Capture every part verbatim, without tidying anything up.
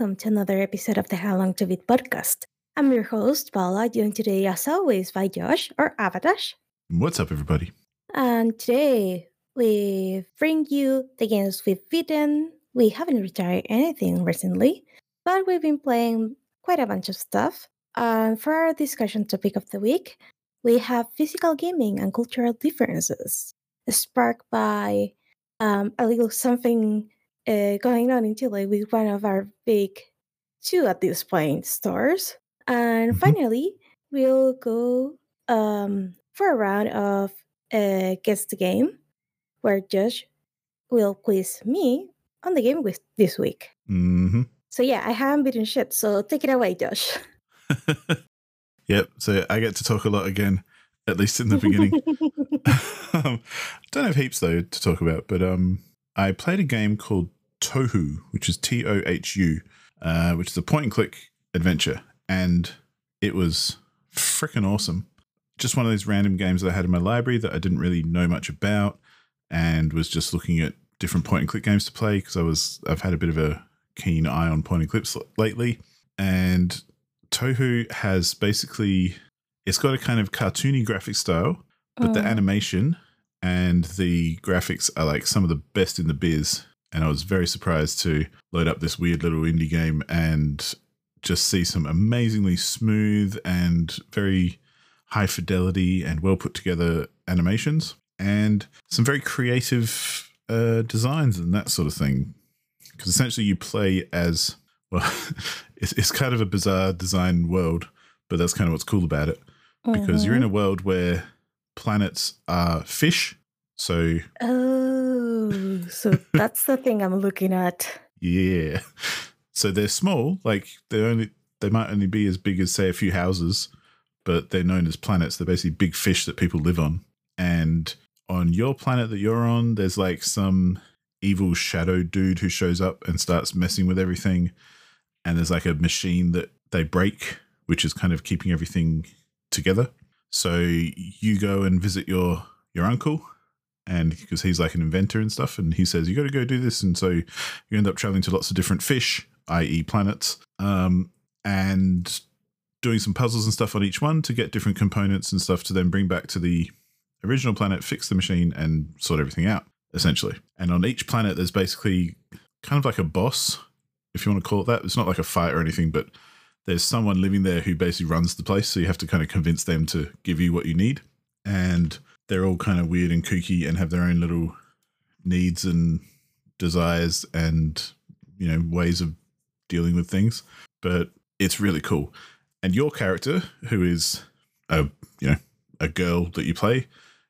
welcome to another episode of the How Long to Beat podcast. I'm your host, Paula, joined today as always by Josh, or Avatash. What's up, everybody? And today we bring you the games we've beaten. We haven't retired anything recently, but we've been playing quite a bunch of stuff. Um, for our discussion topic of the week, we have physical gaming and cultural differences, sparked by um, a little something uh, going on in Chile with one of our big two at this point stores. And mm-hmm. finally, we'll go um, for a round of uh, Guess the Game, where Josh will quiz me on the game with this week. Mm-hmm. So yeah, I haven't beaten shit, so take it away, Josh. Yep, so I get to talk a lot again, at least in the beginning. I um, don't have heaps, though, to talk about, but um, I played a game called Tohu, which is T O H U, uh, which is a point-and-click adventure, and it was freaking awesome. Just one of those random games that I had in my library that I didn't really know much about and was just looking at different point-and-click games to play because I was, I've had a bit of a keen eye on point-and-clicks lately, and Tohu has basically, it's got a kind of cartoony graphic style, but oh. the animation and the graphics are like some of the best in the biz. And I was very surprised to load up this weird little indie game and just see some amazingly smooth and very high fidelity and well put together animations and some very creative uh, designs and that sort of thing. Because essentially you play as... Well, it's kind of a bizarre design world, but that's kind of what's cool about it because mm-hmm. you're in a world where planets are fish. So, oh, so that's the thing I'm looking at. Yeah. So they're small, like they only they might only be as big as, say, a few houses, but they're known as planets. They're basically big fish that people live on. And on your planet that you're on, there's like some evil shadow dude who shows up and starts messing with everything. And there's like a machine that they break, which is kind of keeping everything together. So you go and visit your, your uncle, and because he's like an inventor and stuff. And he says, you got to go do this. And so you end up traveling to lots of different fish, that is planets, um, and doing some puzzles and stuff on each one to get different components and stuff to then bring back to the original planet, fix the machine and sort everything out, essentially. And on each planet, there's basically kind of like a boss, if you want to call it that. It's not like a fight or anything, but there's someone living there who basically runs the place. So you have to kind of convince them to give you what you need. And they're all kind of weird and kooky and have their own little needs and desires and, you know, ways of dealing with things, but it's really cool. And your character, who is a, you know, a girl that you play,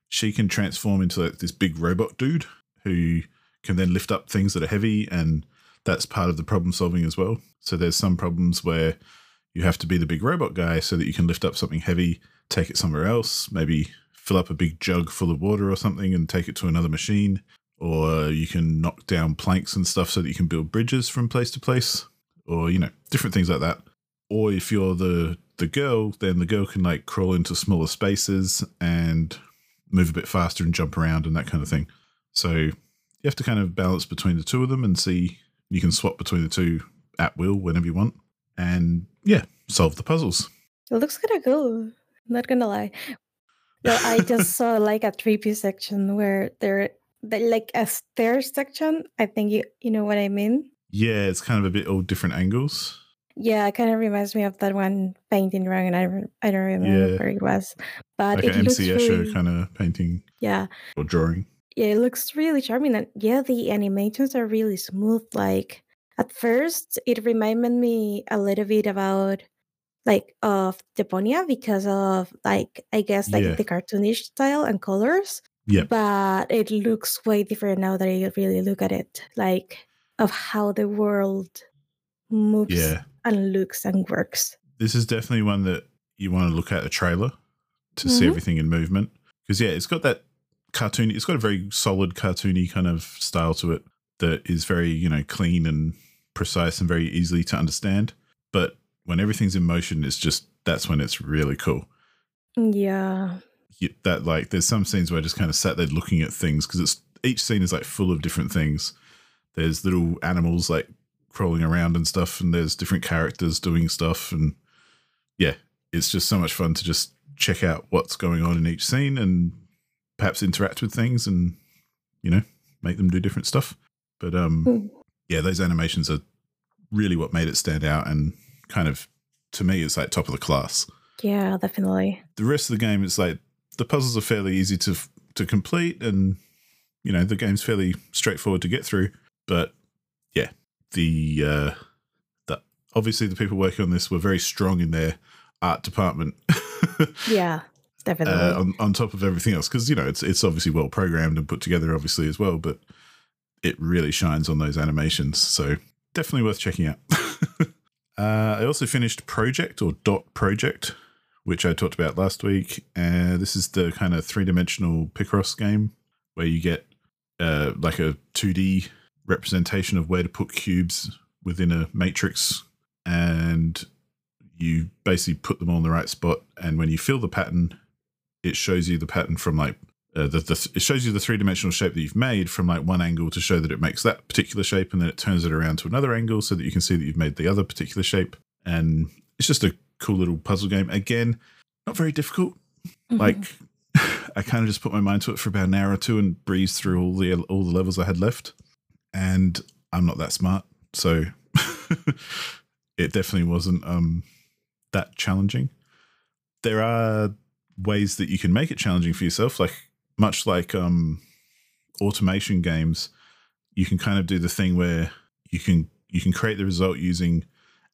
she can transform into like this big robot dude who can then lift up things that are heavy, and that's part of the problem solving as well. So there's some problems where you have to be the big robot guy so that you can lift up something heavy, take it somewhere else, maybe fill up a big jug full of water or something and take it to another machine, or you can knock down planks and stuff so that you can build bridges from place to place, or, you know, different things like that. Or if you're the, the girl, then the girl can like crawl into smaller spaces and move a bit faster and jump around and that kind of thing. So you have to kind of balance between the two of them and see, you can swap between the two at will whenever you want and yeah, solve the puzzles. It looks kind of cool. I'm not going to lie. Well, I just saw like a three-piece section where there, like a stair section. I think you, you know what I mean? Yeah. It's kind of a bit all different angles. Yeah, it kind of reminds me of that one painting drawing, and I, re- I don't remember yeah. where it was. But like it an looks M C Escher really, kind of painting yeah. or drawing. Yeah, it looks really charming. And yeah, the animations are really smooth. Like, at first, it reminded me a little bit about, like, of Deponia because of, like, I guess, like, yeah. the cartoonish style and colors. Yeah. But it looks way different now that I really look at it, like, of how the world moves. Yeah. And looks and works. This is definitely one that you want to look at a trailer to mm-hmm. see everything in movement. Because, yeah, it's got that cartoony, it's got a very solid cartoony kind of style to it that is very, you know, clean and precise and very easily to understand. But when everything's in motion, it's just, that's when it's really cool. Yeah. You, that, like, there's some scenes where I just kind of sat there looking at things because it's each scene is like full of different things. There's little animals like crawling around and stuff, and there's different characters doing stuff, and yeah, it's just so much fun to just check out what's going on in each scene and perhaps interact with things and, you know, make them do different stuff. But um, mm. yeah, those animations are really what made it stand out, and kind of, to me, it's like top of the class. Yeah, definitely. The rest of the game, it's like the puzzles are fairly easy to to complete, and, you know, the game's fairly straightforward to get through. But yeah, the uh, the obviously the people working on this were very strong in their art department. Yeah, definitely. Uh, on, on top of everything else, because, you know, it's it's obviously well programmed and put together, obviously, as well. But it really shines on those animations, so definitely worth checking out. uh, I also finished Project, or Dot Project, which I talked about last week. Uh, this is the kind of three-dimensional Picross game where you get uh, like a two D representation of where to put cubes within a matrix, and you basically put them all in the right spot. And when you fill the pattern, it shows you the pattern from like uh, the, the it shows you the three-dimensional shape that you've made from like one angle to show that it makes that particular shape, and then it turns it around to another angle so that you can see that you've made the other particular shape. And it's just a cool little puzzle game. Again, not very difficult. Mm-hmm. Like, I kind of just put my mind to it for about an hour or two and breezed through all the all the levels I had left. And I'm not that smart, so it definitely wasn't um, that challenging. There are ways that you can make it challenging for yourself, like much like um, automation games. You can kind of do the thing where you can you can create the result using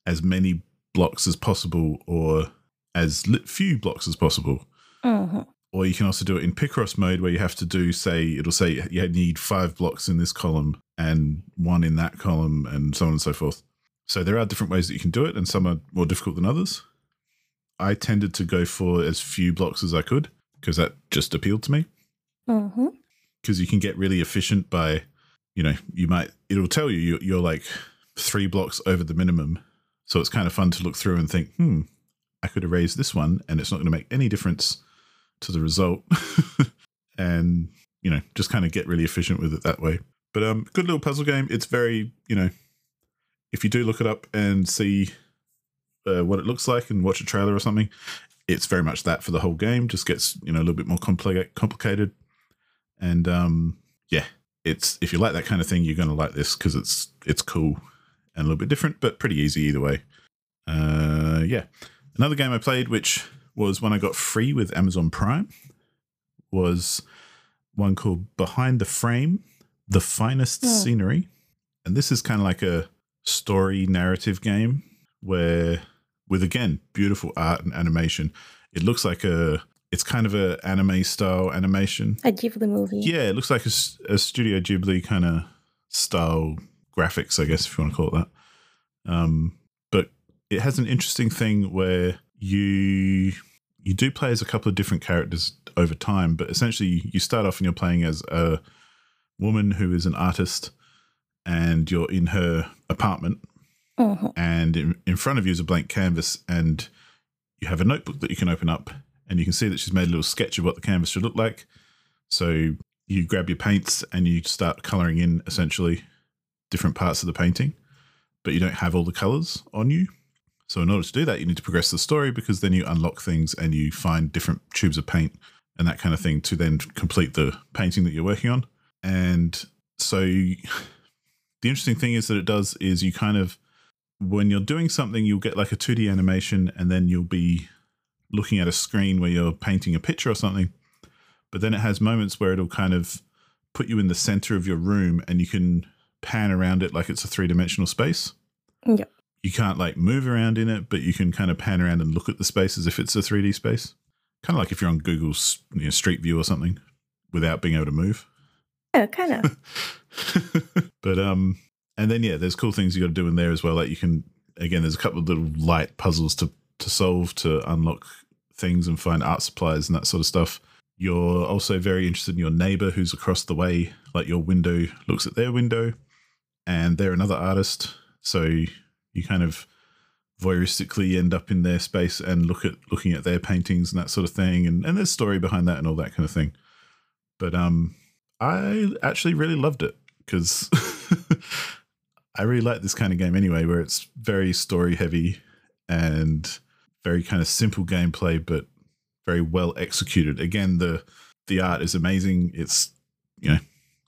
as many blocks as possible, or as few blocks as possible. Mm-hmm. Or you can also do it in Picross mode, where you have to do, say, it'll say you need five blocks in this column and one in that column, and so on and so forth. So there are different ways that you can do it, and some are more difficult than others. I tended to go for as few blocks as I could, because that just appealed to me. Because mm-hmm. you can get really efficient by, you know, you might, it'll tell you you're like three blocks over the minimum. So it's kind of fun to look through and think, hmm, I could erase this one and it's not going to make any difference to the result. And, you know, just kind of get really efficient with it that way. But um, good little puzzle game. It's very, you know, if you do look it up and see uh, what it looks like and watch a trailer or something, it's very much that for the whole game. Just gets, you know, a little bit more compli- complicated. And um, yeah, it's if you like that kind of thing, you're going to like this, because it's it's cool. And a little bit different, but pretty easy either way. Uh, yeah. Another game I played, which was one I got free with Amazon Prime, was one called Behind the Frame, The Finest yeah. Scenery. And this is kind of like a story narrative game where, with, again, beautiful art and animation, it looks like a, it's kind of a anime-style animation. A Ghibli movie. Yeah, it looks like a, a Studio Ghibli kind of style graphics, I guess, if you want to call it that. Um, but it has an interesting thing where you you do play as a couple of different characters over time, but essentially you start off and you're playing as a woman who is an artist, and you're in her apartment, uh-huh. and in, in front of you is a blank canvas, and you have a notebook that you can open up, and you can see that she's made a little sketch of what the canvas should look like. So you grab your paints and you start colouring in, essentially, different parts of the painting, but you don't have all the colors on you. So in order to do that, you need to progress the story, because then you unlock things and you find different tubes of paint and that kind of thing to then complete the painting that you're working on. And so you, the interesting thing is that it does is you kind of, when you're doing something, you'll get like a two D animation, and then you'll be looking at a screen where you're painting a picture or something. But then it has moments where it'll kind of put you in the center of your room, and you can pan around it like it's a three-dimensional space. Yeah. You can't like move around in it, but you can kind of pan around and look at the space as if it's a three D space. Kind of like if you're on Google's, you know, Street View or something, without being able to move. Oh, kind of. But um, and then yeah, there's cool things you got to do in there as well. Like you can, again, there's a couple of little light puzzles to to solve to unlock things and find art supplies and that sort of stuff. You're also very interested in your neighbor who's across the way. Like your window looks at their window, and they're another artist, so you kind of voyeuristically end up in their space and look at looking at their paintings and that sort of thing, and, and there's story behind that and all that kind of thing. But um, I actually really loved it, because I really like this kind of game anyway, where it's very story heavy and very kind of simple gameplay, but very well executed. Again, the the art is amazing. It's, you know,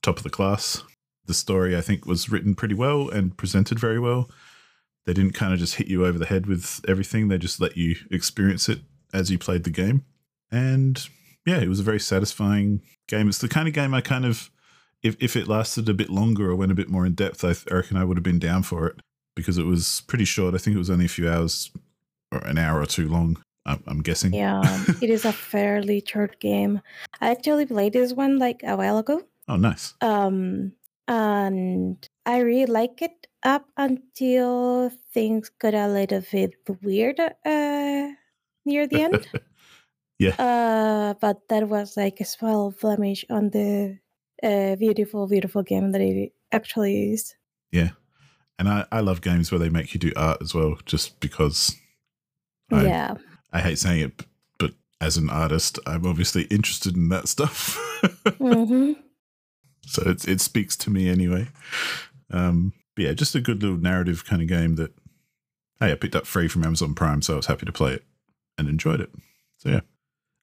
top of the class. The story, I think, was written pretty well and presented very well. They didn't kind of just hit you over the head with everything. They just let you experience it as you played the game. And yeah, it was a very satisfying game. It's the kind of game I kind of, if, if it lasted a bit longer or went a bit more in depth, I, th- I reckon I would have been down for it, because it was pretty short. I think it was only a few hours or an hour or two long, I'm, I'm guessing. Yeah, it is a fairly short game. I actually played this one like a while ago. Oh, nice. Um, and I really like it up until things got a little bit weird uh, near the end. Yeah. Uh, but that was like a small blemish on the uh, beautiful, beautiful game that it actually is. Yeah. And I, I love games where they make you do art as well, just because I, yeah. I hate saying it, but as an artist, I'm obviously interested in that stuff. Mm-hmm. So it, it speaks to me anyway. Um, but yeah, just a good little narrative kind of game that, hey, I picked up free from Amazon Prime, so I was happy to play it and enjoyed it. So yeah.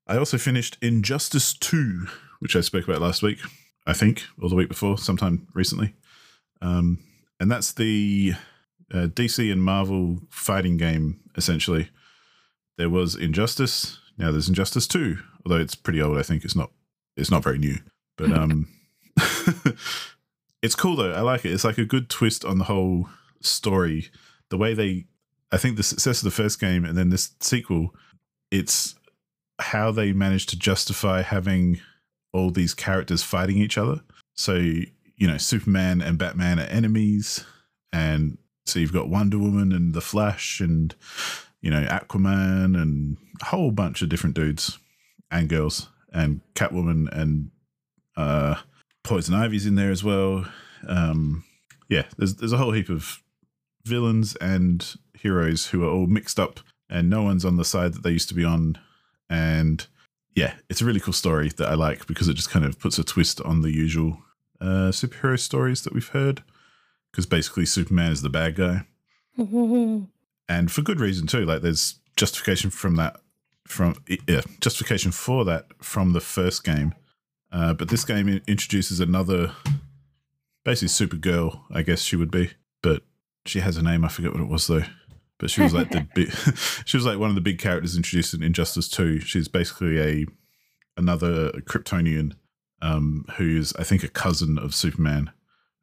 I also finished Injustice two, which I spoke about last week, I think, or the week before, sometime recently. Um, and that's the uh, D C and Marvel fighting game, essentially. There was Injustice. Now there's Injustice two, although it's pretty old, I think. It's not It's not very new. But um, it's cool, though. I like it. It's like a good twist on the whole story. The way they... I think the success of the first game and then this sequel, it's... how they managed to justify having all these characters fighting each other. So, you know, Superman and Batman are enemies, and so you've got Wonder Woman and The Flash and, you know, Aquaman and a whole bunch of different dudes and girls, and Catwoman and uh, Poison Ivy's in there as well. Um, yeah, there's there's a whole heap of villains and heroes who are all mixed up, and no one's on the side that they used to be on. And yeah, it's a really cool story that I like, because it just kind of puts a twist on the usual uh, superhero stories that we've heard, because basically Superman is the bad guy. And for good reason too. Like, there's justification from that, from yeah, justification for that from the first game. Uh, but this game introduces another, basically Supergirl, I guess she would be, but she has a name. I forget what it was though. But she was like the big, she was like one of the big characters introduced in Injustice two. She's basically a another Kryptonian um, who is, I think, a cousin of Superman,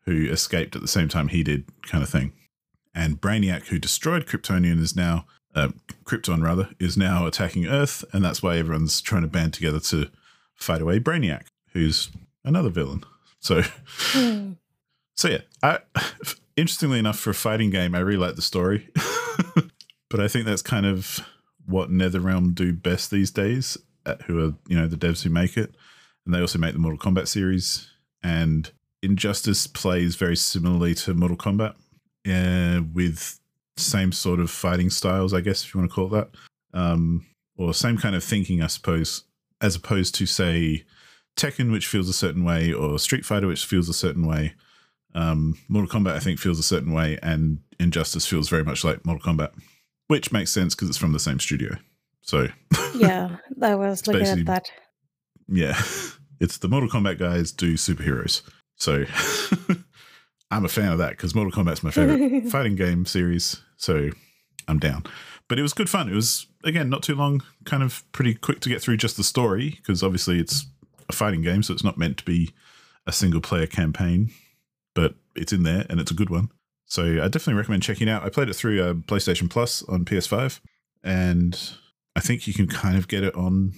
who escaped at the same time he did, kind of thing. And Brainiac, who destroyed Kryptonian, is now uh, Krypton rather is now attacking Earth, and that's why everyone's trying to band together to fight away Brainiac, who's another villain. So, hmm. so yeah, I, interestingly enough, for a fighting game, I really like the story. But I think that's kind of what Netherrealm do best these days, who are, you know, the devs who make it. And they also make the Mortal Kombat series. And Injustice plays very similarly to Mortal Kombat, uh, with same sort of fighting styles, I guess, if you want to call it that. Um, or same kind of thinking, I suppose, as opposed to, say, Tekken, which feels a certain way, or Street Fighter, which feels a certain way. Um, Mortal Kombat, I think, feels a certain way, and Injustice feels very much like Mortal Kombat, which makes sense because it's from the same studio. So yeah, I was looking at that. Yeah, it's the Mortal Kombat guys do superheroes. So I'm a fan of that, because Mortal Kombat's my favorite fighting game series. So I'm down. But it was good fun. It was, again, not too long, kind of pretty quick to get through just the story, because obviously it's a fighting game, so it's not meant to be a single player campaign. But it's in there, and it's a good one. So I definitely recommend checking it out. I played it through uh, PlayStation Plus on P S five, and I think you can kind of get it on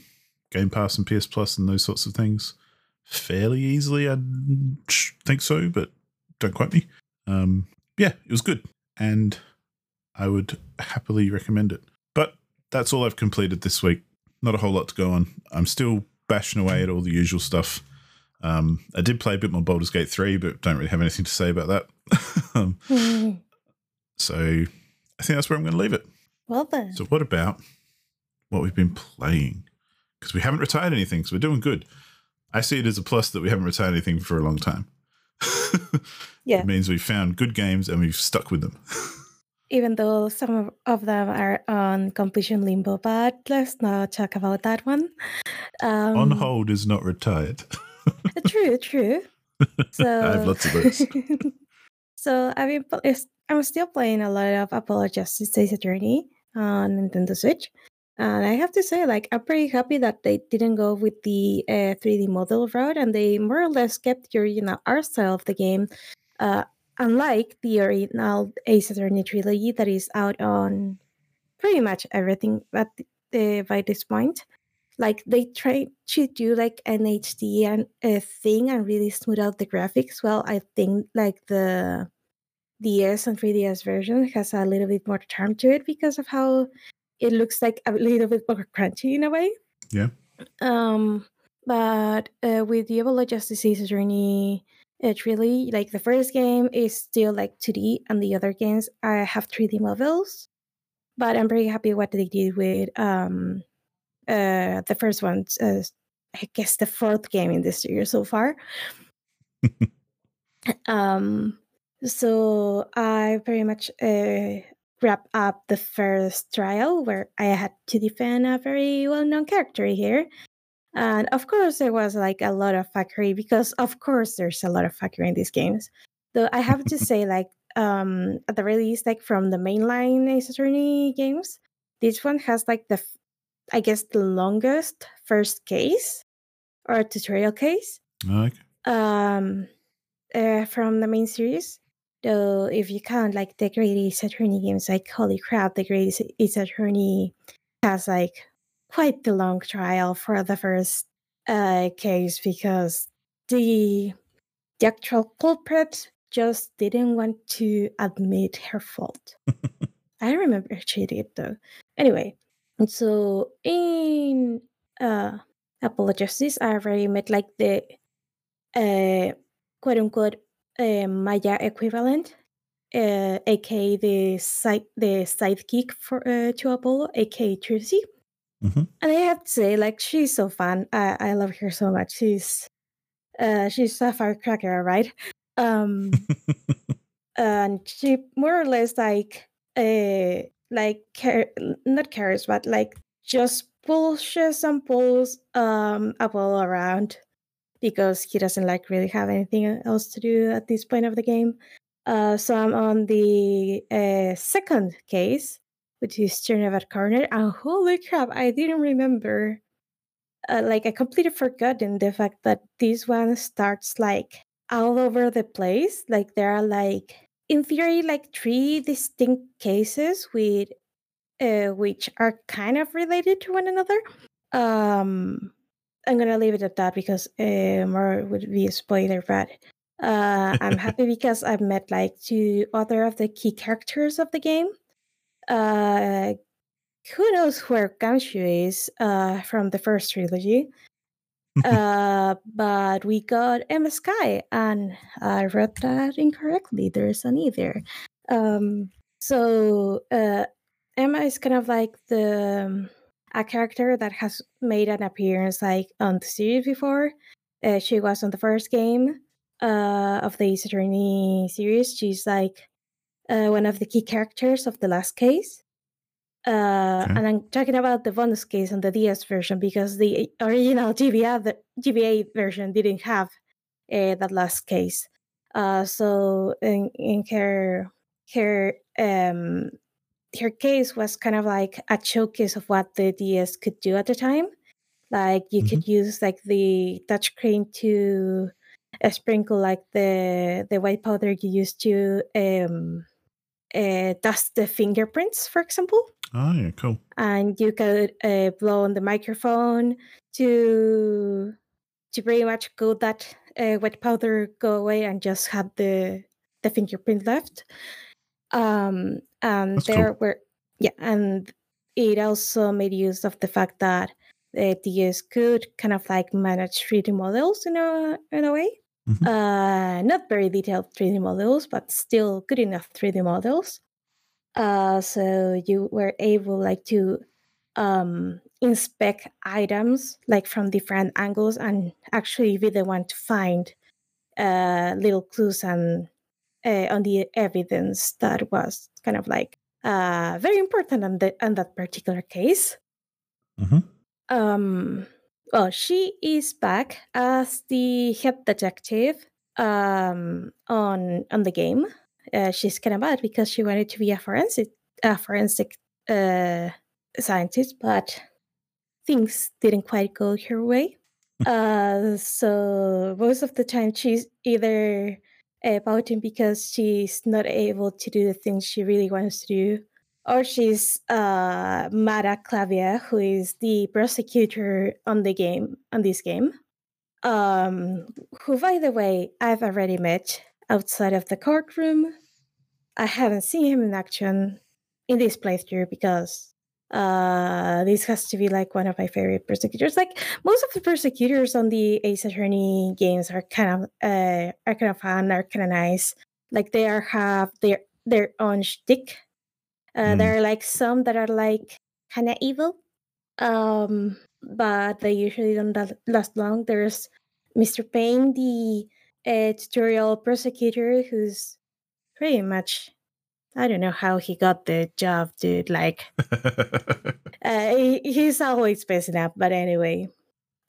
Game Pass and P S Plus and those sorts of things fairly easily. I think so, but don't quote me. Um, yeah, it was good, and I would happily recommend it. But that's all I've completed this week. Not a whole lot to go on. I'm still bashing away at all the usual stuff. Um, I did play a bit more Baldur's Gate three, but don't really have anything to say about that. um, so I think that's where I'm going to leave it. Well then. So what about what we've been playing? Because we haven't retired anything, so we're doing good. I see it as a plus that we haven't retired anything for a long time. Yeah. It means we've found good games and we've stuck with them. Even though some of them are on completion limbo, but let's not talk about that one. Um, on hold is not retired. True, true. So, I have lots of those. So I mean, I'm still playing a lot of Apollo Justice: Ace Attorney on Nintendo Switch. And I have to say, like, I'm pretty happy that they didn't go with the uh, three D model route, and they more or less kept the original art style of the game, uh, unlike the original Ace Attorney trilogy that is out on pretty much everything at the, by this point. Like, they tried to do, like, an H D and, uh, thing and really smooth out the graphics. Well, I think, like, the D S and three D S version has a little bit more charm to it because of how it looks like a little bit more crunchy in a way. Yeah. Um, but uh, with the Apollo Justice: Ace Attorney uh, trilogy, like the first game is still like two D, and the other games uh, have three D models. But I'm pretty happy what they did with um, uh, the first one. Uh, I guess the fourth game in this series so far. um. So I very much. Uh, wrap up the first trial where I had to defend a very well-known character here. And of course, there was like a lot of fuckery because of course there's a lot of fuckery in these games. Though I have to say, like, um, at the release, like from the mainline Ace Attorney games, this one has like the, I guess, the longest first case or tutorial case okay. um, uh, from the main series. Though, if you count like the great Ace Attorney games, like holy crap, the great Ace Attorney has like quite the long trial for the first uh, case because the the actual culprit just didn't want to admit her fault. I remember she did though. Anyway, and so in uh, Apollo Justice, I already met like the uh, quote unquote. Uh, Maya equivalent, uh, aka the side the sidekick for uh, to Apollo, aka Trucy, mm-hmm. and I have to say, like, she's so fun. I, I love her so much. She's uh, she's a firecracker, right? Um, and she more or less like uh, like car- not cares, but like just pushes and pulls um Apollo around. Because he doesn't like really have anything else to do at this point of the game. Uh, so I'm on the uh, second case, which is Turnabout Corner. And holy crap, I didn't remember. Uh, like, I completely forgotten the fact that this one starts, like, all over the place. Like, there are, like, in theory, like, three distinct cases with uh, which are kind of related to one another. Um... I'm going to leave it at that because uh, more would be a spoiler, but uh, I'm happy because I've met like two other of the key characters of the game. Uh, who knows where Ganshu is uh, from the first trilogy? uh, but we got Ema Skye, and I wrote that incorrectly. There's an E there. Um, so uh, Emma is kind of like the... a character that has made an appearance like on the series before. Uh, she was on the first game uh, of the Ace Attorney series. She's like uh, one of the key characters of the last case. Uh, okay. And I'm talking about the bonus case on the D S version because the original G B A, the G B A version didn't have uh, that last case. Uh, so in, in her... her um, her case was kind of like a showcase of what the D S could do at the time. Like you mm-hmm. could use like the touchscreen to uh, sprinkle like the the white powder you used to um, uh, dust the fingerprints, for example. Oh, yeah, cool. And you could uh, blow on the microphone to to pretty much go that uh, white powder go away and just have the the fingerprint left. Um, and That's there cool. were, yeah, and it also made use of the fact that the D S could kind of like manage three D models in a, in a way. Mm-hmm. Uh, not very detailed three D models, but still good enough three D models. Uh, so you were able like to um, inspect items like from different angles and actually be the one to find uh, little clues and uh, on the evidence that was kind of like uh, very important on, the, on that particular case. Mm-hmm. Um, well, she is back as the head detective um, on on the game. Uh, she's kind of bad because she wanted to be a forensic a forensic uh, scientist, but things didn't quite go her way. Uh, so most of the time she's either uh, pouting because she's not able to do the things she really wants to do, or she's uh, mad at Klavier, who is the prosecutor on the game, on this game, um, who, by the way, I've already met outside of the courtroom. I haven't seen him in action in this playthrough because Uh, this has to be like one of my favorite persecutors. Like most of the persecutors on the Ace Attorney games are kind of uh, are kind of fun, are kind of nice. Like they are have their their own shtick. Uh, mm. There are like some that are like kind of evil, um, but they usually don't last long. There's Mister Payne, the uh, tutorial prosecutor, who's pretty much, I don't know how he got the job, dude. Like, uh, he, he's always messing up. But anyway,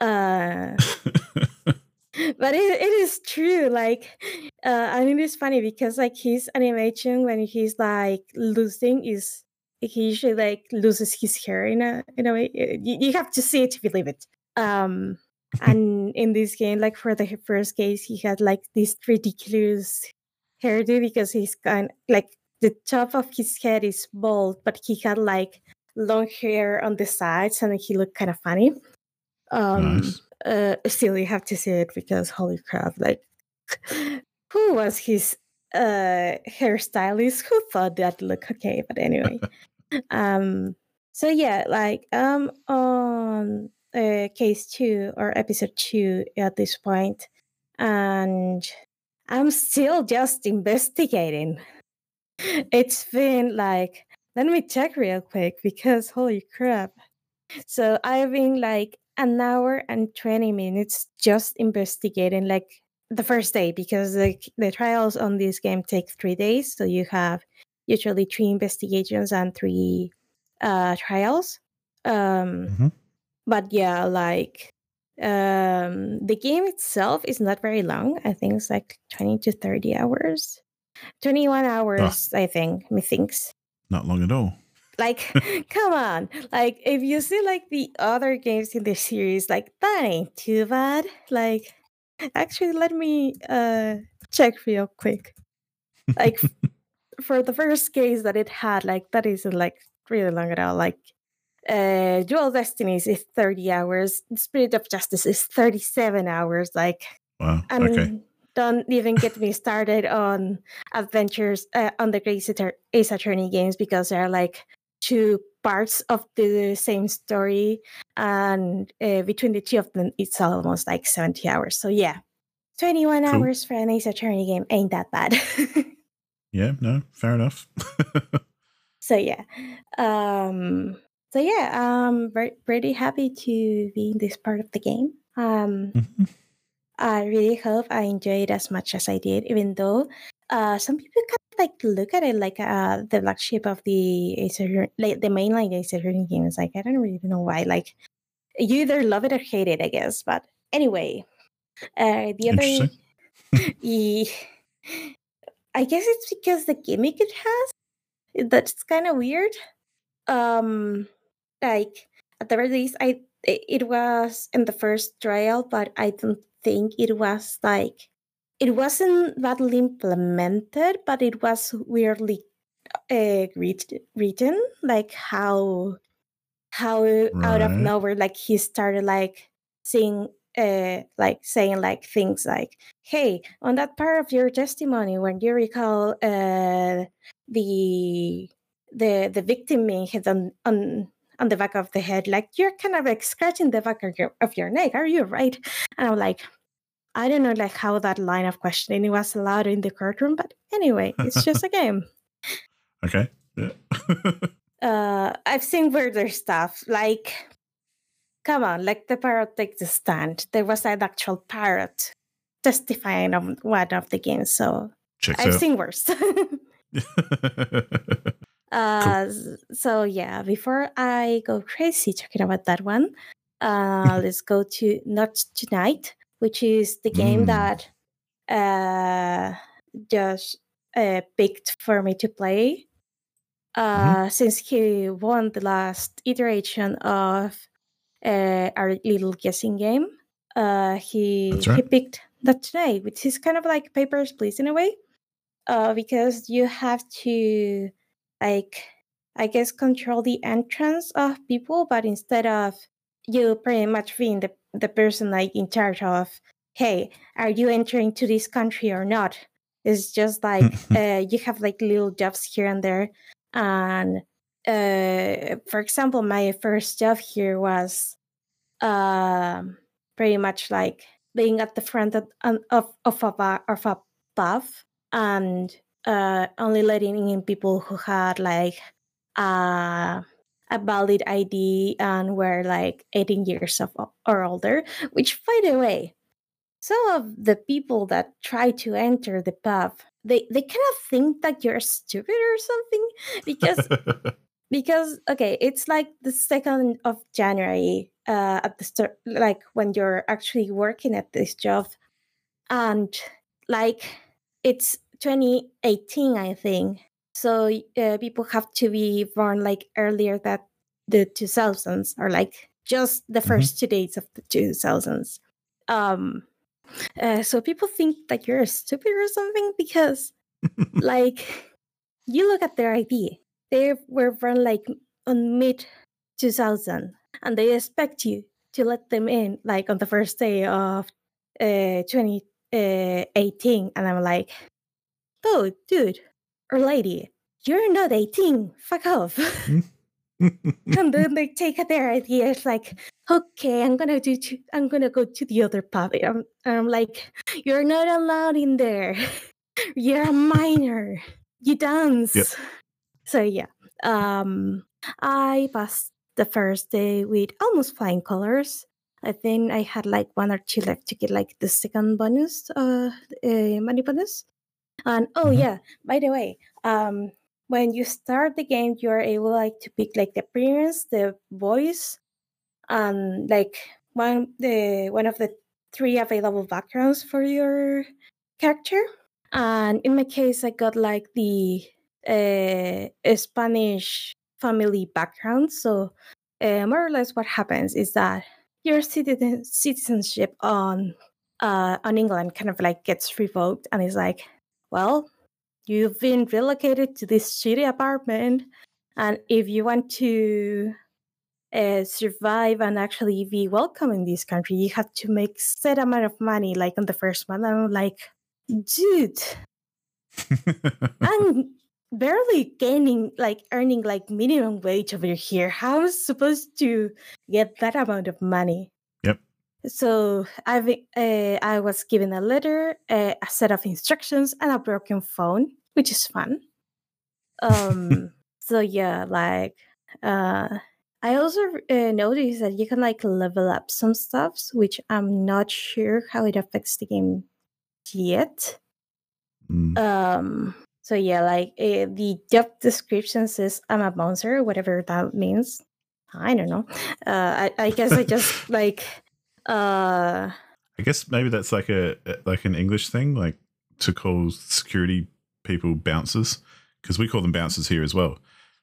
uh, but it, it is true. Like, uh, I mean, it's funny because like his animation when he's like losing is he usually like loses his hair in a in a way. You, you have to see it to believe it. Um, and in this game, like for the first case, he had like this ridiculous hairdo because he's kind like. The top of his head is bald, but he had like long hair on the sides, and he looked kind of funny. Um, nice. uh, still, you have to see it because holy crap! Like, who was his uh, hairstylist? Who thought that looked okay? But anyway, um, so yeah, like I'm on uh, case two or episode two at this point, and I'm still just investigating. It's been like, let me check real quick because holy crap. So I've been like an hour and twenty minutes just investigating like the first day because like the trials on this game take three days. So you have usually three investigations and three uh, trials. Um, mm-hmm. But yeah, like um, the game itself is not very long. I think it's like twenty to thirty hours. twenty-one hours, ah. I think, methinks. Not long at all. Like, come on. Like, if you see, like, the other games in the series, like, that ain't too bad. Like, actually, let me uh, check real quick. Like, for the first case that it had, like, that isn't, like, really long at all. Like, uh, Dual Destinies is thirty hours. Spirit of Justice is thirty-seven hours. Like, wow, and okay. Don't even get me started on adventures uh, on the Ace Attorney games because they're like two parts of the same story. And uh, between the two of them, it's almost like seventy hours. So yeah, twenty-one cool. hours for an Ace Attorney game ain't that bad. Yeah, no, fair enough. so yeah. Um, so yeah, I'm pretty happy to be in this part of the game. Um mm-hmm. I really hope I enjoy it as much as I did, even though uh, some people kind of like look at it like uh, the black sheep of the Ace Attorney, like the mainline Ace Attorney games. Like I don't really know why. Like you either love it or hate it, I guess. But anyway, uh, the other, the, I guess it's because the gimmick it has that's kind of weird. Um, like at the very least, I it was in the first trial, but I don't. think it was like it wasn't badly implemented, but it was weirdly uh, writ- written, like how how right. out of nowhere, like he started like saying uh, like saying like things like, "Hey, on that part of your testimony when you recall uh, the the the victim being hit on on." on the back of the head, like you're kind of like scratching the back of your, of your neck, are you right?" And I'm like, I don't know, like how that line of questioning was allowed in the courtroom, but anyway, it's just a game. Okay. Yeah. uh, I've seen weirder stuff. Like, come on, like the parrot takes the stand. There was an actual parrot testifying on one of the games. So Checks I've out. seen worse. uh, cool. So yeah, before I go crazy talking about that one, uh, let's go to Not Tonight, which is the game mm. that uh, Josh uh, picked for me to play. Uh, mm-hmm. Since he won the last iteration of uh, our little guessing game, uh, he right. he picked Not Tonight, which is kind of like Papers, Please in a way, uh, because you have to, like, I guess, control the entrance of people, but instead of you pretty much being the, the person like in charge of, hey, are you entering to this country or not? It's just like uh, you have like little jobs here and there. And uh, for example, my first job here was uh, pretty much like being at the front of of, of, a, bar, of a pub and uh, only letting in people who had like uh, a valid I D and were like eighteen years of, or older, which, by the way, some of the people that try to enter the pub, They they kind of think that you're stupid or something because because okay, it's like the second of January uh, at the start, like when you're actually working at this job, and like it's twenty eighteen, I think. So uh, people have to be born like earlier than the two thousands or like just the first two days of the two thousands. Um, Uh, so people think that you're stupid or something because, like, you look at their I D. They were born, like, on mid two thousand, and they expect you to let them in, like, on the first day of uh, twenty eighteen. And I'm like, oh, dude or lady, you're not eighteen. Fuck off. And then they take their idea. It's like, okay, I'm gonna do. T- I'm gonna go to the other pub. I'm, I'm like, you're not allowed in there. You're a minor. You dance. Yep. So yeah, um, I passed the first day with almost flying colors. I think I had like one or two left to get like the second bonus, uh, uh money bonus. And oh yeah, by the way, um. when you start the game, you are able like to pick like the appearance, the voice, and like one the one of the three available backgrounds for your character. And in my case, I got like the uh, Spanish family background. So uh, more or less, what happens is that your citizen- citizenship on uh, on England kind of like gets revoked, and it's like, well, you've been relocated to this shitty apartment, and if you want to uh, survive and actually be welcome in this country, you have to make a set amount of money, like on the first month. And I'm like, dude, I'm barely gaining, like earning like minimum wage over here. How am I supposed to get that amount of money? Yep. So I've, uh, I was given a letter, uh, a set of instructions, and a broken phone, which is fun. Um, so yeah, like uh, I also uh, noticed that you can like level up some stuff, which I'm not sure how it affects the game yet. Mm. Um, so yeah, like uh, the job description says I'm a bouncer, whatever that means. I don't know. Uh, I, I guess I just like. Uh, I guess maybe that's like a like an English thing, like to call security people bouncers, because we call them bouncers here as well.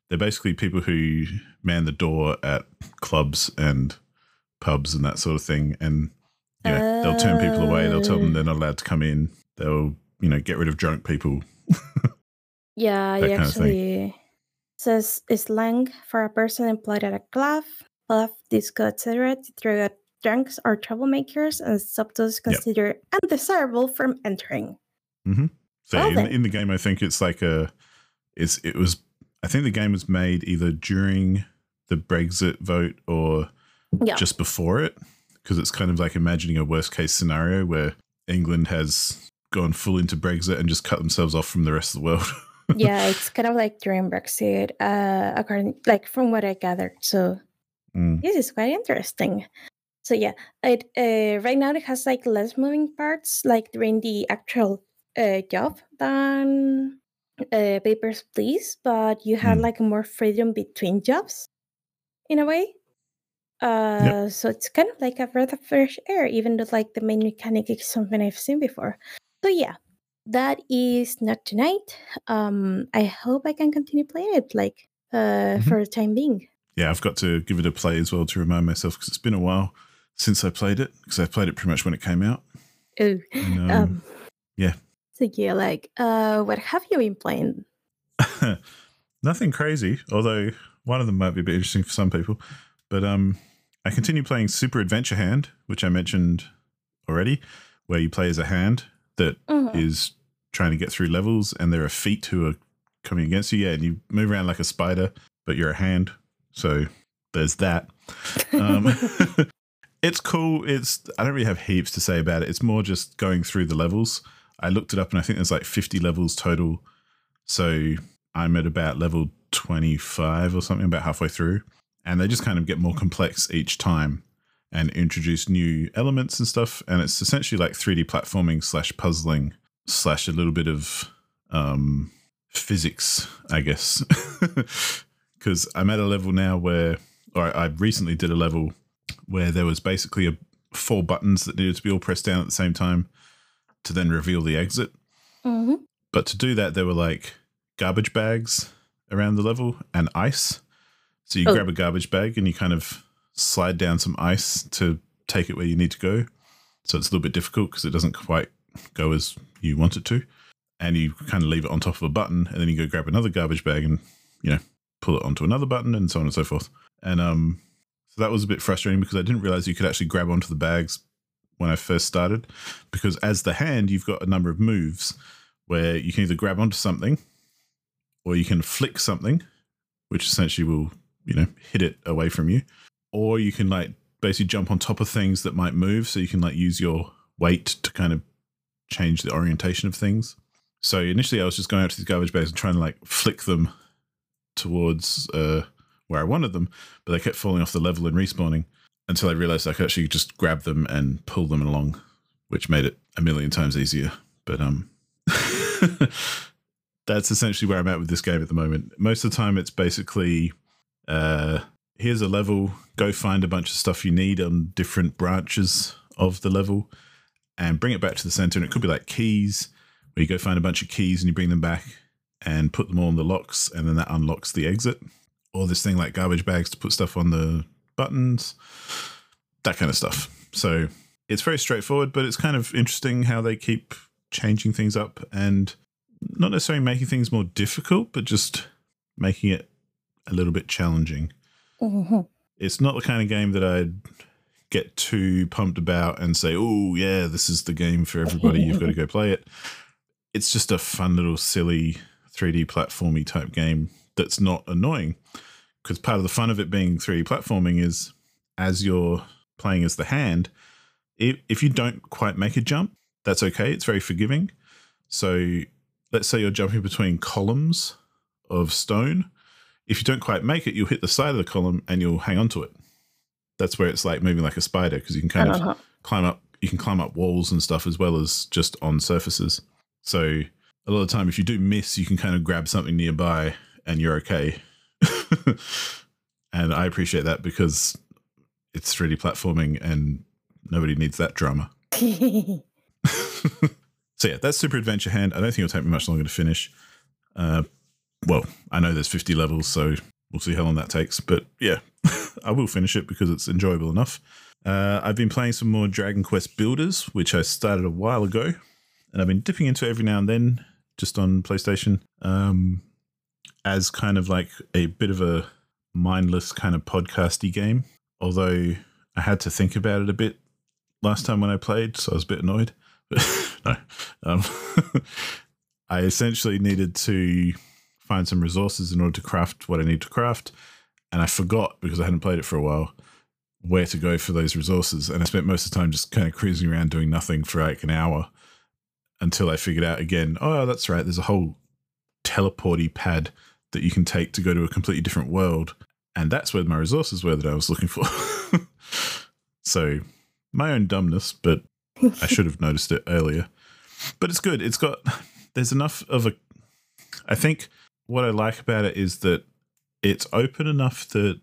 They're basically people who man the door at clubs and pubs and that sort of thing, and yeah, uh, they'll turn people away. They'll tell them they're not allowed to come in. They'll you know get rid of drunk people. Yeah, it actually says slang for a person employed at a club, pub, disco, et cetera, to throw a drunks are troublemakers, and subtitles considered yep. undesirable from entering. Mm-hmm. So well, in, in the game, I think it's like a, it's it was. I think the game was made either during the Brexit vote or yeah. just before it, because it's kind of like imagining a worst case scenario where England has gone full into Brexit and just cut themselves off from the rest of the world. Yeah, it's kind of like during Brexit, uh, according like from what I gathered. So mm. this is quite interesting. So yeah, it uh, right now it has like less moving parts, like during the actual uh, job than uh, Papers, Please, but you had mm. like more freedom between jobs, in a way. Uh, yep. So it's kind of like a breath of fresh air, even though like the main mechanic is something I've seen before. So yeah, that is Not Tonight. Um, I hope I can continue playing it, like uh, mm-hmm. for the time being. Yeah, I've got to give it a play as well to remind myself, because it's been a while since I played it, because I played it pretty much when it came out. Oh, um, um, yeah. So yeah, like, uh, what have you been playing? Nothing crazy, although one of them might be a bit interesting for some people. But um, I continue playing Super Adventure Hand, which I mentioned already, where you play as a hand that mm-hmm. is trying to get through levels, and there are feet who are coming against you. Yeah, and you move around like a spider, but you're a hand. So there's that. Um, it's cool. It's I don't really have heaps to say about it. It's more just going through the levels. I looked it up and I think there's like fifty levels total. So I'm at about level twenty-five or something, about halfway through. And they just kind of get more complex each time and introduce new elements and stuff. And it's essentially like three D platforming slash puzzling slash a little bit of um, physics, I guess. Because I'm at a level now where, or I recently did a level where there was basically a, four buttons that needed to be all pressed down at the same time to then reveal the exit. Mm-hmm. But to do that, there were like garbage bags around the level and ice. So you oh. grab a garbage bag and you kind of slide down some ice to take it where you need to go. So it's a little bit difficult because it doesn't quite go as you want it to. And you kind of leave it on top of a button, and then you go grab another garbage bag and, you know, pull it onto another button and so on and so forth. And um, so that was a bit frustrating because I didn't realize you could actually grab onto the bags when I first started, because as the hand, you've got a number of moves where you can either grab onto something or you can flick something, which essentially will, you know, hit it away from you, or you can like basically jump on top of things that might move. So you can like use your weight to kind of change the orientation of things. So initially I was just going up to these garbage bags and trying to like flick them towards uh, where I wanted them, but they kept falling off the level and respawning until I realized I could actually just grab them and pull them along, which made it a million times easier. But um, that's essentially where I'm at with this game at the moment. Most of the time it's basically Uh, here's a level, go find a bunch of stuff you need on different branches of the level and bring it back to the center. And it could be like keys, where you go find a bunch of keys and you bring them back and put them all in the locks, and then that unlocks the exit. Or this thing like garbage bags to put stuff on the buttons, that kind of stuff. So it's very straightforward, but it's kind of interesting how they keep changing things up and not necessarily making things more difficult, but just making it a little bit challenging. Mm-hmm. It's not the kind of game that I'd get too pumped about and say, oh yeah, this is the game for everybody, you've got to go play it. It's just a fun little silly three D platformy type game that's not annoying, because part of the fun of it being three D platforming is as you're playing as the hand, if you don't quite make a jump, that's okay. It's very forgiving. So let's say you're jumping between columns of stone. If you don't quite make it, you'll hit the side of the column and you'll hang on to it. That's where it's like moving like a spider, because you can kind uh-huh. of climb up. You can climb up walls and stuff as well as just on surfaces. So a lot of the time, if you do miss, you can kind of grab something nearby and you're okay. And I appreciate that, because it's three D platforming and nobody needs that drama. So yeah, that's Super Adventure Hand. I don't think it'll take me much longer to finish. Uh, Well, I know there's fifty levels, so we'll see how long that takes. But yeah, I will finish it because it's enjoyable enough. Uh, I've been playing some more Dragon Quest Builders, which I started a while ago, and I've been dipping into every now and then just on PlayStation um, as kind of like a bit of a mindless kind of podcasty game. Although I had to think about it a bit last time when I played, so I was a bit annoyed. But no, um, I essentially needed to find some resources in order to craft what I need to craft, and I forgot, because I hadn't played it for a while, where to go for those resources. And I spent most of the time just kind of cruising around doing nothing for like an hour until I figured out again, oh that's right, there's a whole teleporty pad that you can take to go to a completely different world, and that's where my resources were that I was looking for. So my own dumbness, but I should have noticed it earlier. But it's good. It's got, there's enough of a, I think what I like about it is that it's open enough that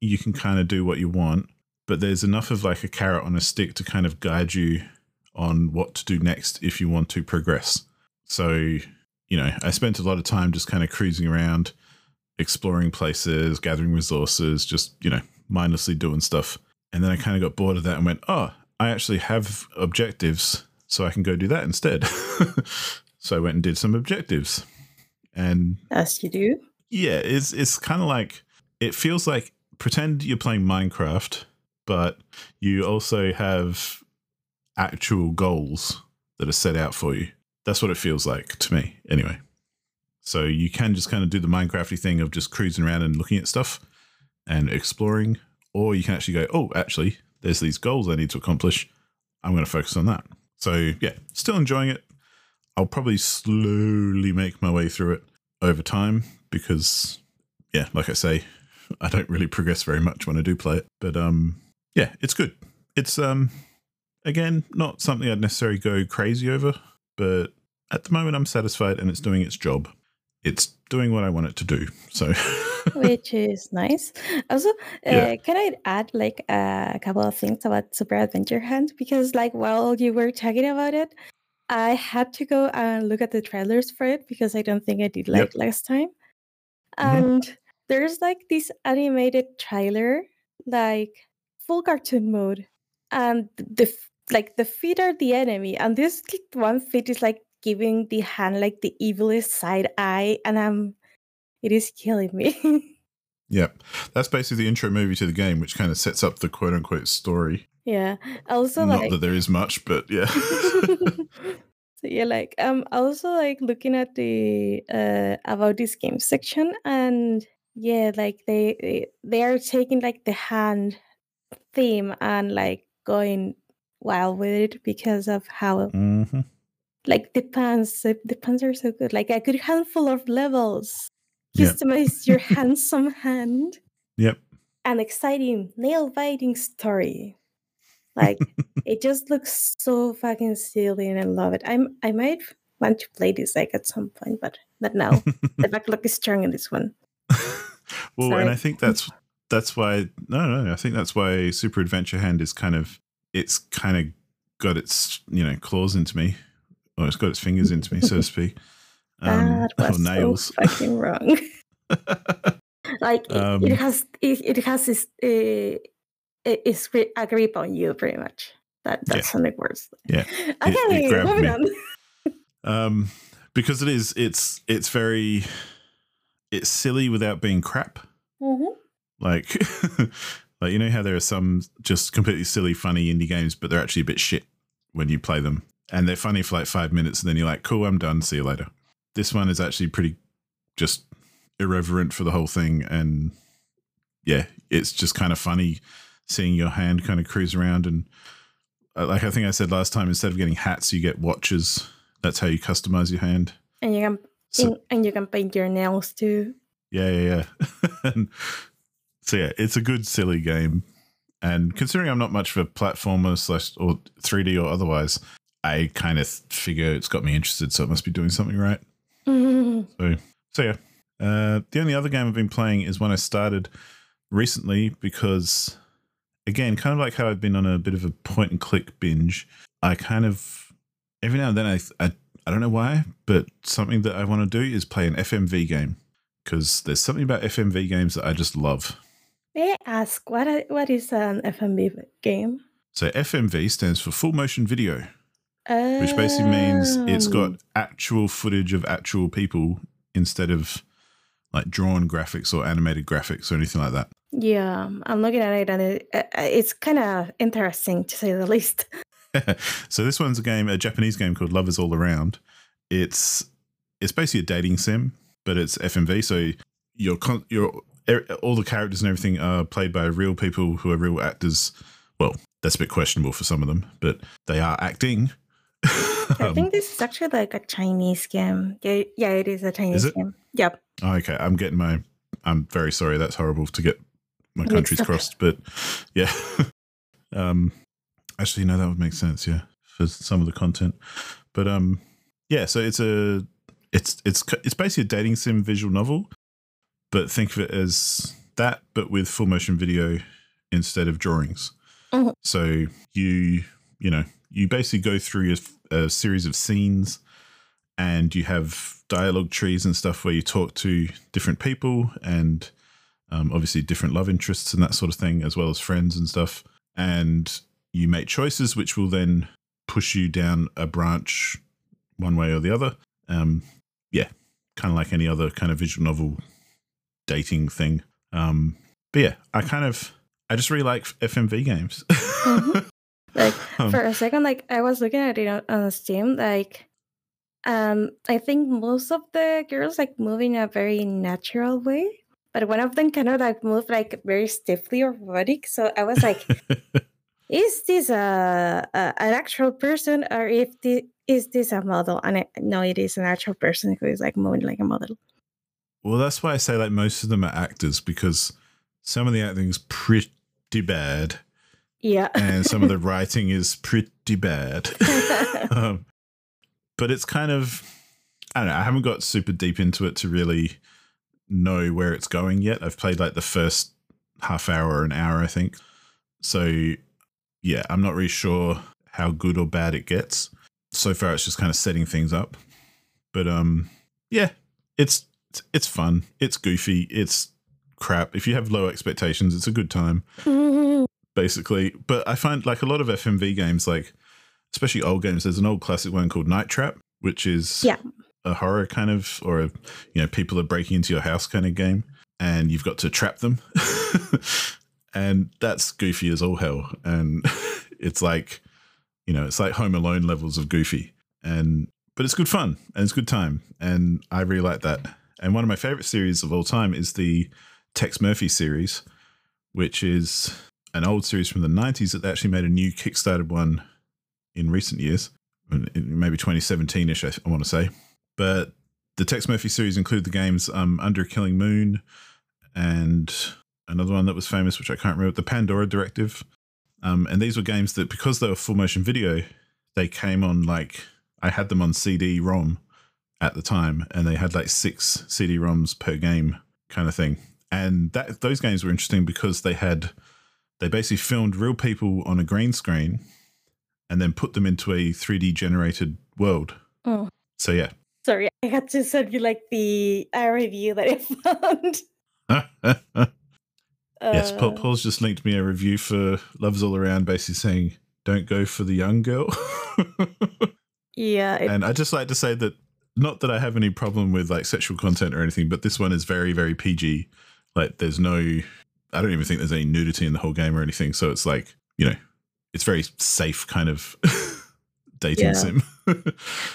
you can kind of do what you want, but there's enough of like a carrot on a stick to kind of guide you on what to do next if you want to progress. So, you know, I spent a lot of time just kind of cruising around, exploring places, gathering resources, just, you know, mindlessly doing stuff. And then I kind of got bored of that and went, oh, I actually have objectives, so I can go do that instead. So I went and did some objectives. And as you do? Yeah, it's it's kind of like, it feels like, pretend you're playing Minecraft, but you also have actual goals that are set out for you. That's what it feels like to me anyway. So you can just kind of do the Minecrafty thing of just cruising around and looking at stuff and exploring, or you can actually go, oh, actually, there's these goals I need to accomplish. I'm going to focus on that. So yeah, still enjoying it. I'll probably slowly make my way through it over time because, yeah, like I say, I don't really progress very much when I do play it. But um, yeah, it's good. It's, um, again, not something I'd necessarily go crazy over, but at the moment I'm satisfied and it's doing its job. It's doing what I want it to do. So, which is nice. Also, uh, yeah. Can I add like uh, a couple of things about Super Adventure Hand? Because like while you were talking about it, I had to go and look at the trailers for it because I don't think I did like yep. last time. And mm-hmm. there's like this animated trailer, like full cartoon mode, and the like the feet are the enemy, and this one feet is like giving the hand like the evilest side eye, and I'm, it is killing me. Yeah, that's basically the intro movie to the game, which kind of sets up the quote unquote story. Yeah, also not like, that there is much, but yeah. So yeah, like I'm also like looking at the uh, about this game section, and yeah, like they they are taking like the hand theme and like going wild with it because of how. Mm-hmm. Like the pants, the pants are so good. Like a good handful of levels. Customize yep. your handsome hand. Yep. An exciting, nail-biting story. Like it just looks so fucking silly, and I love it. I'm, I might want to play this like at some point, but not now. The backlog is strong in this one. Well, sorry. And I think that's that's why. No, no, I think that's why Super Adventure Hand is kind of it's kind of got its you know claws into me. Oh, it's got its fingers into me, so to speak. Um, that was oh, nails. So fucking wrong. Like it, um, it has, it, it has this, uh, it, it's a grip on you, pretty much. That that's yeah. how it works. Yeah. Okay, it, it moving me. on. um, because it is, it's, it's very, it's silly without being crap. Mm-hmm. Like, like you know how there are some just completely silly, funny indie games, but they're actually a bit shit when you play them. And they're funny for like five minutes and then you're like, cool, I'm done. See you later. This one is actually pretty just irreverent for the whole thing. And yeah, it's just kind of funny seeing your hand kind of cruise around. And like I think I said last time, instead of getting hats, you get watches. That's how you customize your hand. And you can, so, and you can paint your nails too. Yeah, yeah, yeah. So yeah, it's a good, silly game. And considering I'm not much for platformer slash or three D or otherwise, I kind of figure it's got me interested, so it must be doing something right. Mm-hmm. So, so yeah. Uh, the only other game I've been playing is one I started recently because, again, kind of like how I've been on a bit of a point-and-click binge, I kind of, every now and then, I, I, I don't know why, but something that I want to do is play an F M V game because there's something about F M V games that I just love. May I ask, what what is an F M V game? So F M V stands for Full Motion Video. Which basically means it's got actual footage of actual people instead of like drawn graphics or animated graphics or anything like that. Yeah, I'm looking at it and it, it's kind of interesting to say the least. So this one's a game, a Japanese game called Love Is All Around. It's it's basically a dating sim, but it's F M V. So your your all the characters and everything are played by real people who are real actors. Well, that's a bit questionable for some of them, but they are acting. I think this is actually like a Chinese game. Yeah, yeah, it is a Chinese is game. Yep. Oh, okay, I'm getting my. I'm very sorry. That's horrible to get my countries crossed, but yeah. Um, actually, no, that would make sense. Yeah, for some of the content, but um, yeah. So it's a it's it's it's basically a dating sim visual novel, but think of it as that, but with full motion video instead of drawings. Mm-hmm. So you you know you basically go through a, a series of scenes. And you have dialogue trees and stuff where you talk to different people and um, obviously different love interests and that sort of thing, as well as friends and stuff. And you make choices, which will then push you down a branch one way or the other. Um, yeah, kind of like any other kind of visual novel dating thing. Um, but yeah, I kind of, I just really like F M V games. Mm-hmm. Like um, for a second, like I was looking at it on Steam, like, Um, I think most of the girls like move in a very natural way, but one of them kind of like moved like very stiffly or robotic. So I was like, "Is this a, a an actual person, or if this, is this a model?" And I, no, it is an actual person who is like moving like a model. Well, that's why I say like most of them are actors, because some of the acting is pretty bad. Yeah, and some of the writing is pretty bad. um, But it's kind of, I don't know, I haven't got super deep into it to really know where it's going yet. I've played like the first half hour or an hour, I think. So, yeah, I'm not really sure how good or bad it gets. So far, it's just kind of setting things up. But, um, yeah, it's it's fun. It's goofy. It's crap. If you have low expectations, it's a good time, basically. But I find like a lot of F M V games, like, especially old games, there's an old classic one called Night Trap, which is yeah. a horror kind of, or, a, you know, people are breaking into your house kind of game, and you've got to trap them. And that's goofy as all hell. And it's like, you know, it's like Home Alone levels of goofy. And but it's good fun, and it's good time, and I really like that. And one of my favorite series of all time is the Tex Murphy series, which is an old series from the nineties that they actually made a new Kickstarter one in recent years, maybe twenty seventeen-ish, I, I want to say. But the Tex Murphy series include the games um, Under a Killing Moon and another one that was famous, which I can't remember, The Pandora Directive. Um, and these were games that, because they were full motion video, they came on like, I had them on C D ROM at the time, and they had like six C D ROMs per game kind of thing. And that those games were interesting because they had, they basically filmed real people on a green screen and then put them into a three D generated world. Oh. So, yeah. Sorry, I had to send you like the uh, review that I found. uh, yes, Paul, Paul's just linked me a review for Love Is All Around, basically saying, don't go for the young girl. Yeah. It, and I just like to say that, not that I have any problem with like sexual content or anything, but this one is very, very P G. Like there's no, I don't even think there's any nudity in the whole game or anything. So it's like, you know, it's very safe kind of dating yeah. sim.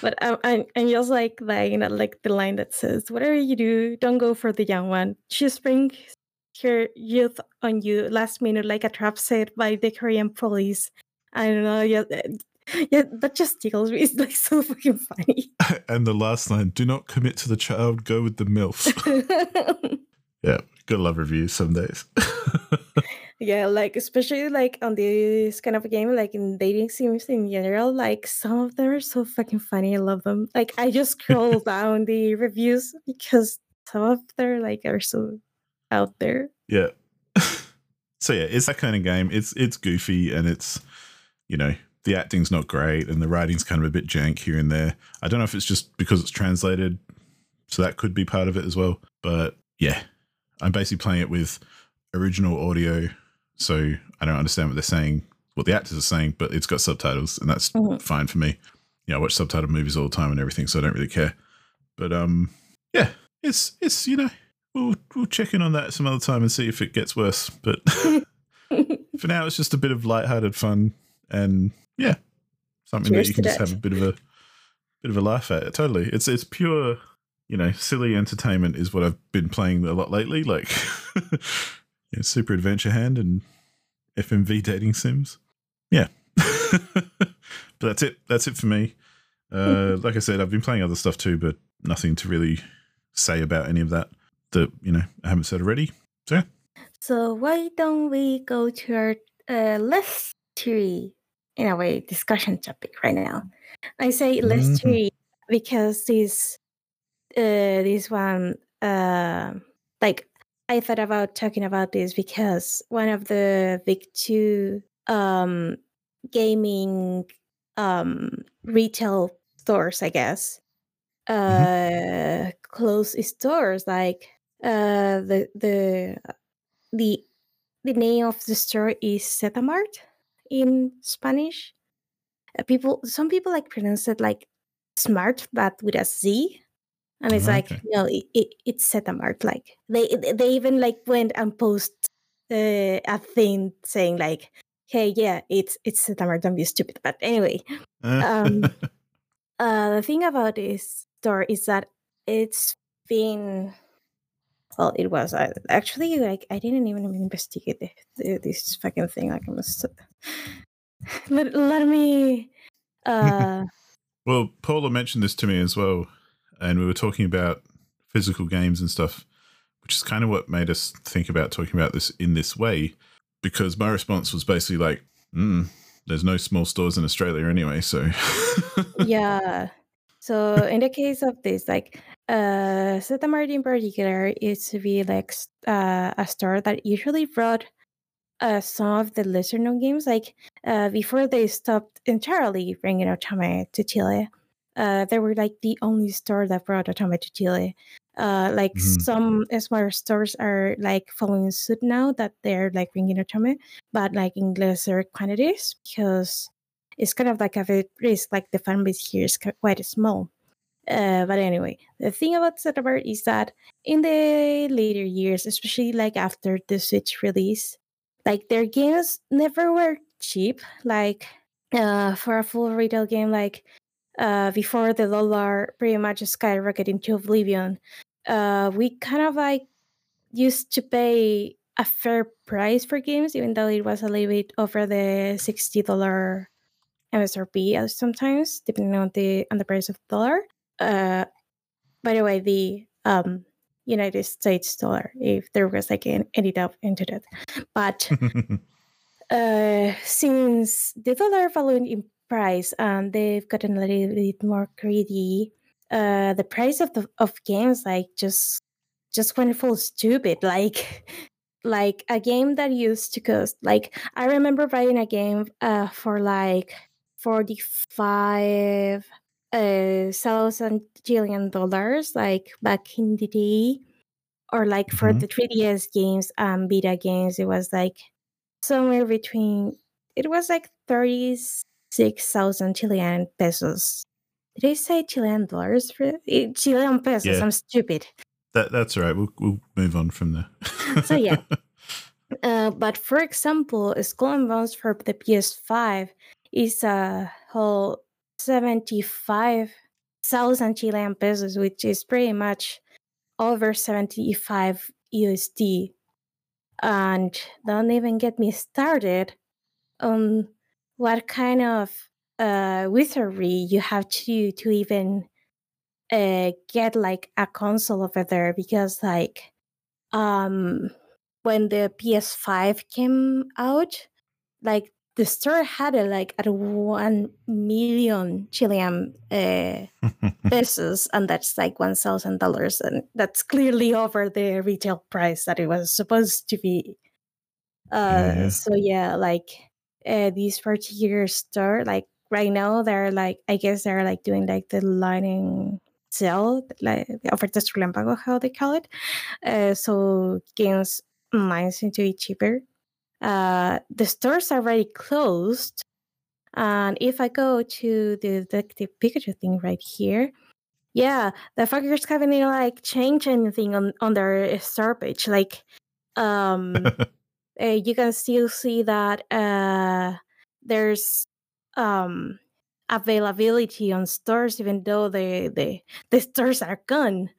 But um, I, I just like that, you know, like the line that says, whatever you do, don't go for the young one. She springs her youth on you last minute like a trap set by the Korean police. I don't know. Yeah, yeah, that just tickles me. It's like so fucking funny. And the last line, do not commit to the child, go with the MILF. Yeah, good love reviews some days. Yeah, like, especially, like, on this kind of game, like, in dating sims in general, like, some of them are so fucking funny. I love them. Like, I just scroll down the reviews because some of them, like, are so out there. Yeah. So, yeah, it's that kind of game. It's it's goofy, and it's, you know, the acting's not great, and the writing's kind of a bit jank here and there. I don't know if it's just because it's translated, so that could be part of it as well. But, yeah, I'm basically playing it with original audio, so I don't understand what they're saying, what the actors are saying, but it's got subtitles, and that's mm-hmm. fine for me. You know, I watch subtitled movies all the time and everything, so I don't really care. But um, yeah, it's it's you know, we'll we'll check in on that some other time and see if it gets worse. But for now, it's just a bit of lighthearted fun, and yeah, something Cheers that you can just that. have a bit of a bit of a laugh at. Totally, it's it's pure, you know, silly entertainment is what I've been playing a lot lately. Like. Yeah, Super Adventure Hand and F M V dating sims. Yeah. But that's it. That's it for me. Uh, like I said, I've been playing other stuff too, but nothing to really say about any of that that, you know, I haven't said already. So, yeah. So why don't we go to our uh, list theory, in a way, discussion topic right now. I say less mm-hmm. theory because this uh, this one, uh, like, I thought about talking about this because one of the big two um, gaming um, retail stores, I guess, uh, mm-hmm. closed stores, like uh, the the the the name of the store is Zetamart in Spanish. Uh, people, some people like pronounce it like smart, but with a Z. And it's okay. like, no, it, it, it's Zetamart. Like they they even like went and post uh, a thing saying like, hey, yeah, it's it's Zetamart, don't be stupid. But anyway, um, uh, the thing about this store is that it's been, well, it was uh, actually like, I didn't even investigate this, this fucking thing. Like I must, let, let me. Uh... Well, Paula mentioned this to me as well. And we were talking about physical games and stuff, which is kind of what made us think about talking about this in this way, because my response was basically like, mm, there's no small stores in Australia anyway. So, yeah. So in the case of this, like uh, Setamark in particular, it's really like uh, a store that usually brought uh, some of the lesser known games, like uh, before they stopped entirely bringing Otome to Chile. Uh, they were like the only store that brought Otome to Chile. Uh, like mm-hmm. some smaller stores are like following suit now that they're like bringing Otome, but like in lesser quantities because it's kind of like a bit risk. Like the fan base here is quite small. Uh, but anyway, the thing about Zetamart is that in the later years, especially like after the Switch release, like their games never were cheap. Like uh, for a full retail game, like. Uh, before the dollar pretty much skyrocketed into oblivion, uh, we kind of like used to pay a fair price for games, even though it was a little bit over the sixty dollars M S R P sometimes, depending on the on the price of dollar. Uh, by the way, the um, United States dollar, if there was like an edit up into that. But uh, since the dollar valued in price and they've gotten a little bit more greedy, uh the price of the of games like just just went full stupid. Like like a game that used to cost, like I remember buying a game uh for like forty-five uh thousand Chilean dollars like back in the day, or like mm-hmm. for the three D S games and Vita games, it was like somewhere between, it was like thirties six thousand Chilean pesos. Did I say Chilean dollars? For it? Chilean pesos, yeah. I'm stupid. That That's all right. We'll, we'll move on from there. So, yeah. Uh, but, for example, Skull and Bones for the P S five is a whole seventy-five thousand Chilean pesos, which is pretty much over seventy-five U S D. And don't even get me started on what kind of uh, wizardry you have to do to even uh, get like a console over there? Because like um, when the P S five came out, like the store had it like at one million Chilean uh, pesos, and that's like one thousand dollars, and that's clearly over the retail price that it was supposed to be. Uh, yeah. So yeah, like. Uh, these particular store, like right now, they're like, I guess they're like doing like the lightning sale, like ofertas relámpago, how they call it. Uh, so games online seem to be cheaper. Uh, the stores are already closed. And if I go to the Detective Pikachu thing right here, yeah, the fuckers haven't like changed anything on, on their store page. Like, um, Uh, you can still see that uh, there's um, availability on stores, even though the the, the stores are gone.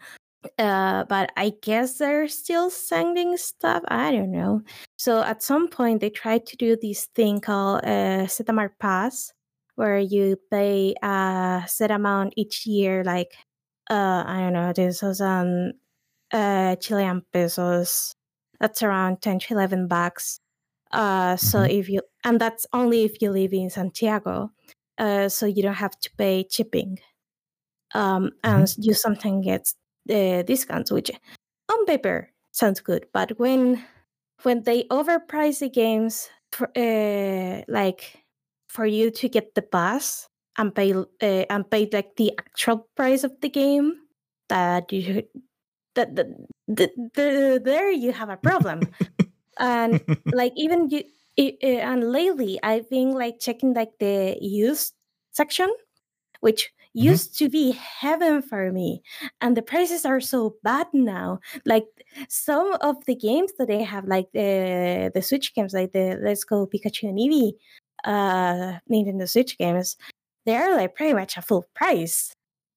Uh, but I guess they're still sending stuff. I don't know. So at some point, they tried to do this thing called uh, Zetamart Pass, where you pay a set amount each year, like, uh, I don't know, this was on uh, Chilean pesos. That's around ten to eleven bucks Uh, so mm-hmm. if you and that's only if you live in Santiago, uh, so you don't have to pay shipping, um, and mm-hmm. you sometimes get the discounts, which on paper sounds good, but when when they overprice the games, for, uh, like for you to get the pass and pay uh, and pay like the actual price of the game, that you that the, the, the, there you have a problem. And like even you, it, uh, and lately I've been like checking like the used section, which mm-hmm. used to be heaven for me, and the prices are so bad now. Like some of the games that they have, like the the Switch games, like the Let's Go Pikachu and Eevee, uh, Nintendo Switch games, they are like pretty much a full price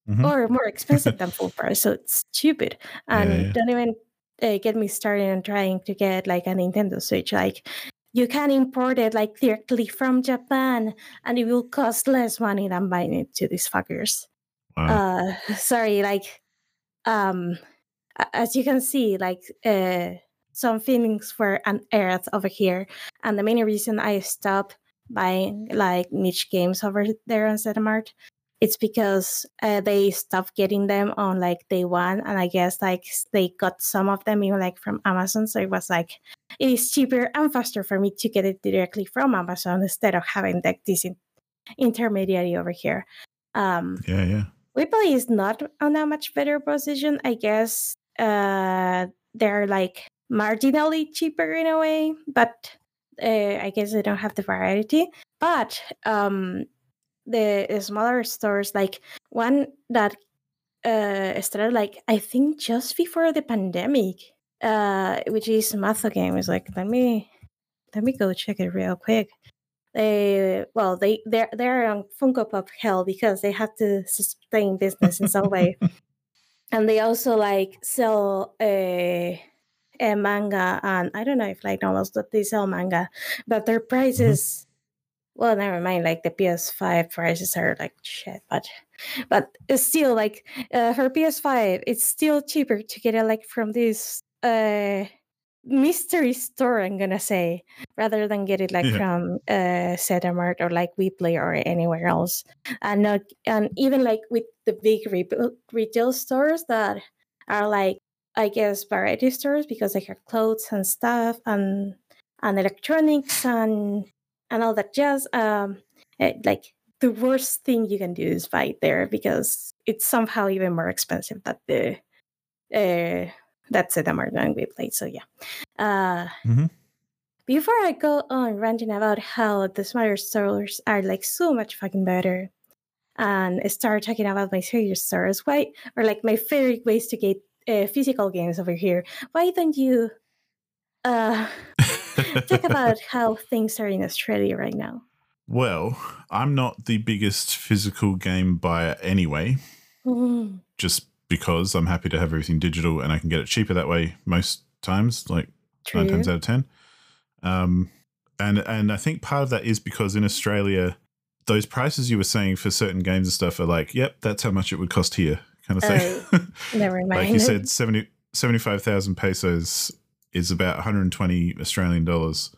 mm-hmm. or more expensive than full price. So it's stupid, and yeah, yeah. don't even. Uh, get me started on trying to get like a Nintendo Switch. Like you can import it like directly from Japan, and it will cost less money than buying it to these fuckers. Wow. Uh, sorry, like um, as you can see, like uh, some feelings were unearthed over here, and the main reason I stopped buying like niche games over there on Zetamart, it's because uh, they stopped getting them on like day one, and I guess like they got some of them even like from Amazon. So it was like it is cheaper and faster for me to get it directly from Amazon instead of having like this in- intermediary over here. Um, yeah, yeah. Weebly is not on a much better position, I guess. Uh, they're like marginally cheaper in a way, but uh, I guess they don't have the variety. But um. The smaller stores, like one that uh, started like I think just before the pandemic, uh, which is Mathogame. It's like let me let me go check it real quick. They well they they're they're on Funko Pop hell because they have to sustain business in some way, and they also like sell a, a manga, and I don't know if like novels that they sell manga, but their prices. Mm-hmm. Well, never mind. Like the P S five prices are like shit, but but it's still like uh, for P S five, it's still cheaper to get it like from this uh, mystery store. I'm gonna say rather than get it like yeah. from uh, Setamark or like WePlay or anywhere else, and not and even like with the big re- retail stores that are like I guess variety stores because they have clothes and stuff and and electronics and. And all that jazz, um, it, like the worst thing you can do is buy there because it's somehow even more expensive than the uh, that's it. I'm going to play. So yeah. Uh, mm-hmm. Before I go on ranting about how the smaller stores are like so much fucking better, and start talking about my serious stores, why or like my favorite ways to get uh, physical games over here? Why don't you? Uh, Talk about how things are in Australia right now. Well, I'm not the biggest physical game buyer anyway, mm. just because I'm happy to have everything digital and I can get it cheaper that way most times, like True. nine times out of ten. Um, and and I think part of that is because in Australia, those prices you were saying for certain games and stuff are like, yep, that's how much it would cost here, kind of thing. Uh, never mind. Like you said, seventy seventy-five thousand pesos is about one hundred twenty Australian dollars,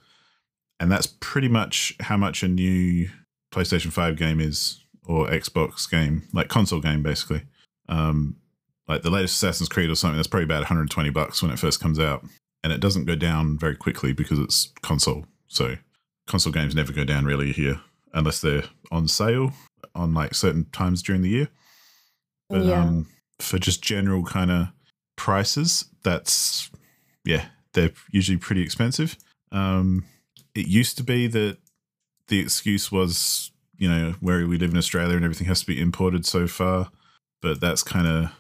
and that's pretty much how much a new PlayStation five game is, or Xbox game, like console game basically. Um, like the latest Assassin's Creed or something, that's probably about one hundred twenty bucks when it first comes out, and it doesn't go down very quickly because it's console. So console games never go down really here unless they're on sale on like certain times during the year. But yeah. um, for just general kind of prices, that's yeah. They're usually pretty expensive. Um, it used to be that the excuse was, you know, where we live in Australia and everything has to be imported so far, but that's kind of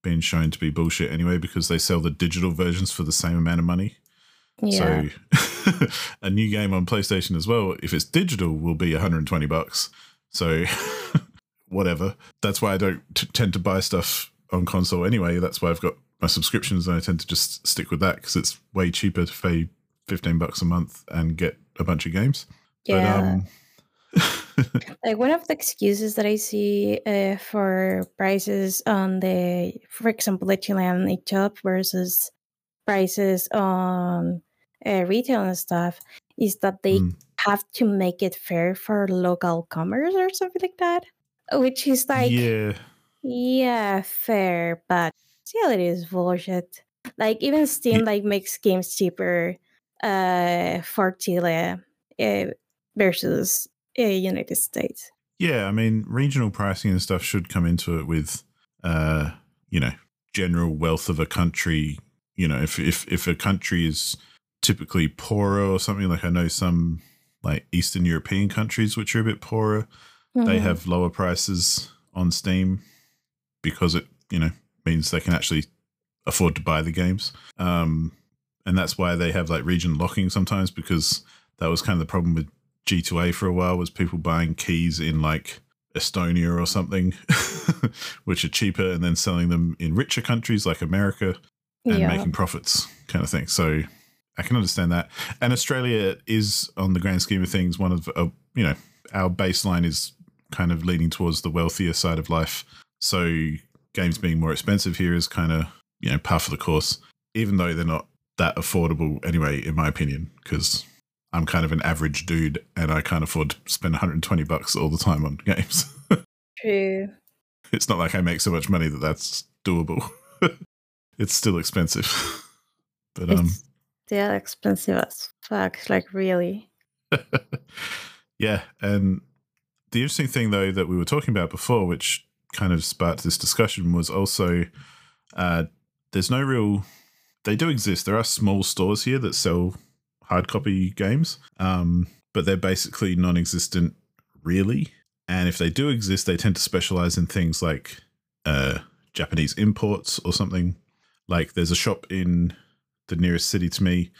been shown to be bullshit anyway because they sell the digital versions for the same amount of money. Yeah. So a new game on PlayStation as well, if it's digital, will be one hundred twenty bucks. So whatever. That's why I don't t- tend to buy stuff on console anyway. That's why I've got my subscriptions, and I tend to just stick with that because it's way cheaper to pay fifteen bucks a month and get a bunch of games. Yeah. But, um... like one of the excuses that I see uh, for prices on the, for example, the Chilean eShop versus prices on uh, retail and stuff is that they mm. have to make it fair for local commerce or something like that, which is like, yeah, yeah fair, but still it is bullshit. Like, even Steam yeah. like makes games cheaper uh, for Chile uh, versus uh, United States. Yeah, I mean, regional pricing and stuff should come into it with, uh, you know, general wealth of a country. You know, if, if if a country is typically poorer or something, like I know some like Eastern European countries which are a bit poorer, mm-hmm. they have lower prices on Steam because it, you know, means they can actually afford to buy the games. Um, and that's why they have like region locking sometimes, because that was kind of the problem with G two A for a while, was people buying keys in like Estonia or something, which are cheaper, and then selling them in richer countries like America and yeah. making profits kind of thing. So I can understand that. And Australia is, on the grand scheme of things, one of, uh, you know, our baseline is kind of leaning towards the wealthier side of life. So games being more expensive here is kind of, you know, par for the course, even though they're not that affordable anyway, in my opinion, because I'm kind of an average dude and I can't afford to spend one hundred twenty bucks all the time on games. True. It's not like I make so much money that that's doable. It's still expensive. But it's um, still expensive as fuck, like really. Yeah, and the interesting thing though that we were talking about before, which kind of sparked this discussion, was also uh, there's no real, they do exist. There are small stores here that sell hard copy games, um, but they're basically non-existent really. And if they do exist, they tend to specialize in things like uh, Japanese imports or something. Like, there's a shop in the nearest city to me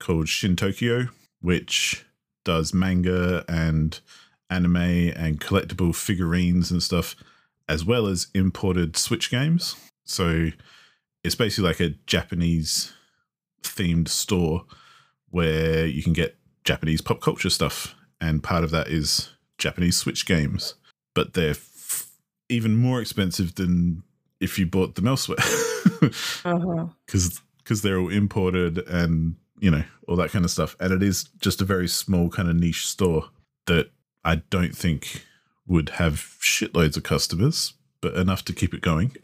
called Shin Tokyo, which does manga and anime and collectible figurines and stuff, as well as imported Switch games. So it's basically like a Japanese themed store where you can get Japanese pop culture stuff, and part of that is Japanese Switch games, but they're f- even more expensive than if you bought them elsewhere, because uh-huh. because they're all imported and, you know, all that kind of stuff. And it is just a very small kind of niche store that I don't think would have shitloads of customers, but enough to keep it going.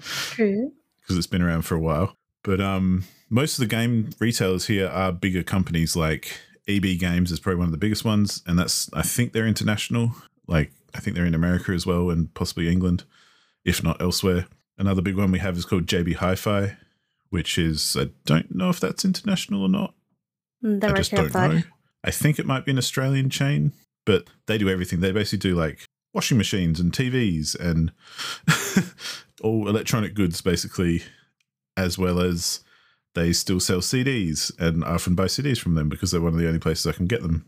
True. Because it's been around for a while. But um, most of the game retailers here are bigger companies, like E B Games is probably one of the biggest ones. And that's, I think they're international. Like, I think they're in America as well, and possibly England, if not elsewhere. Another big one we have is called J B Hi-Fi, which is, I don't know if that's international or not. That I just don't that. know. I think it might be an Australian chain, but they do everything. They basically do like washing machines and T Vs and all electronic goods basically, as well as they still sell C Ds, and I often buy C Ds from them because they're one of the only places I can get them.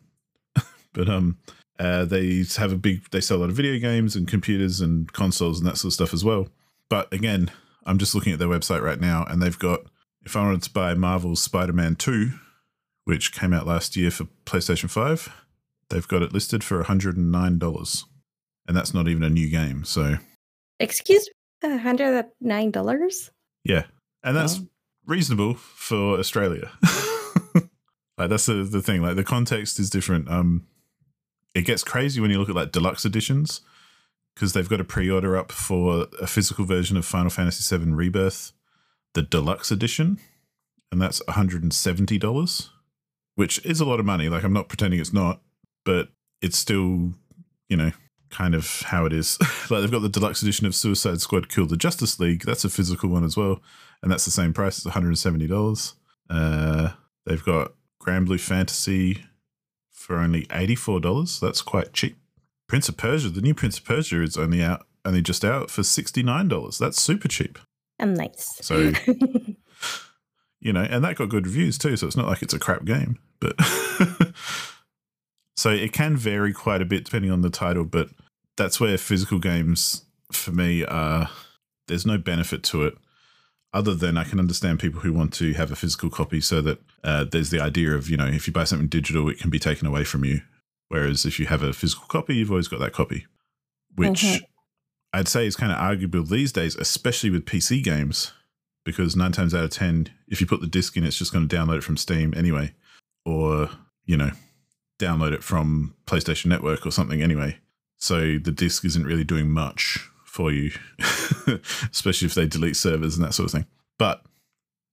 But um, uh, they have a big, they sell a lot of video games and computers and consoles and that sort of stuff as well. But again, I'm just looking at their website right now, and they've got, if I wanted to buy Marvel's Spider-Man two, which came out last year for PlayStation five, they've got it listed for one hundred nine dollars, and that's not even a new game. So, excuse me, one hundred nine dollars? Yeah. And that's oh. reasonable for Australia. Like, that's the, the thing. Like, the context is different. Um, it gets crazy when you look at like deluxe editions, because they've got a pre-order up for a physical version of Final Fantasy seven Rebirth, the deluxe edition, and that's one hundred seventy dollars, which is a lot of money. Like, I'm not pretending it's not, but it's still, you know, kind of how it is. Like, they've got the deluxe edition of Suicide Squad Kill the Justice League. That's a physical one as well, and that's the same price. It's one hundred seventy dollars. Uh, they've got Grand Blue Fantasy for only eighty-four dollars. That's quite cheap. Prince of Persia, the new Prince of Persia is only out, only just out for sixty-nine dollars. That's super cheap. And nice. So, you know, and that got good reviews too, so it's not like it's a crap game. But so it can vary quite a bit depending on the title, but that's where physical games for me are, there's no benefit to it, other than I can understand people who want to have a physical copy so that uh, there's the idea of, you know, if you buy something digital, it can be taken away from you. Whereas if you have a physical copy, you've always got that copy, which mm-hmm. I'd say is kind of arguable these days, especially with P C games, because nine times out of ten, if you put the disc in, it's just going to download it from Steam anyway, or you know, download it from PlayStation Network or something anyway. So the disc isn't really doing much for you, especially if they delete servers and that sort of thing. But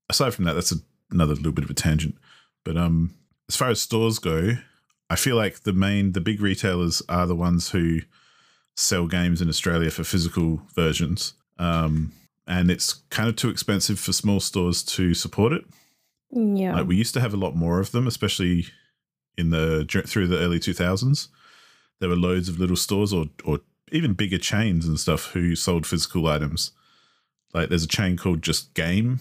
aside from that, that's a, another little bit of a tangent. But um, as far as stores go, I feel like the main, the big retailers are the ones who sell games in Australia for physical versions. Um, and it's kind of too expensive for small stores to support it. Yeah. Like we used to have a lot more of them, especially in the through the early two thousands. There were loads of little stores or or even bigger chains and stuff who sold physical items. Like there's a chain called Just Game,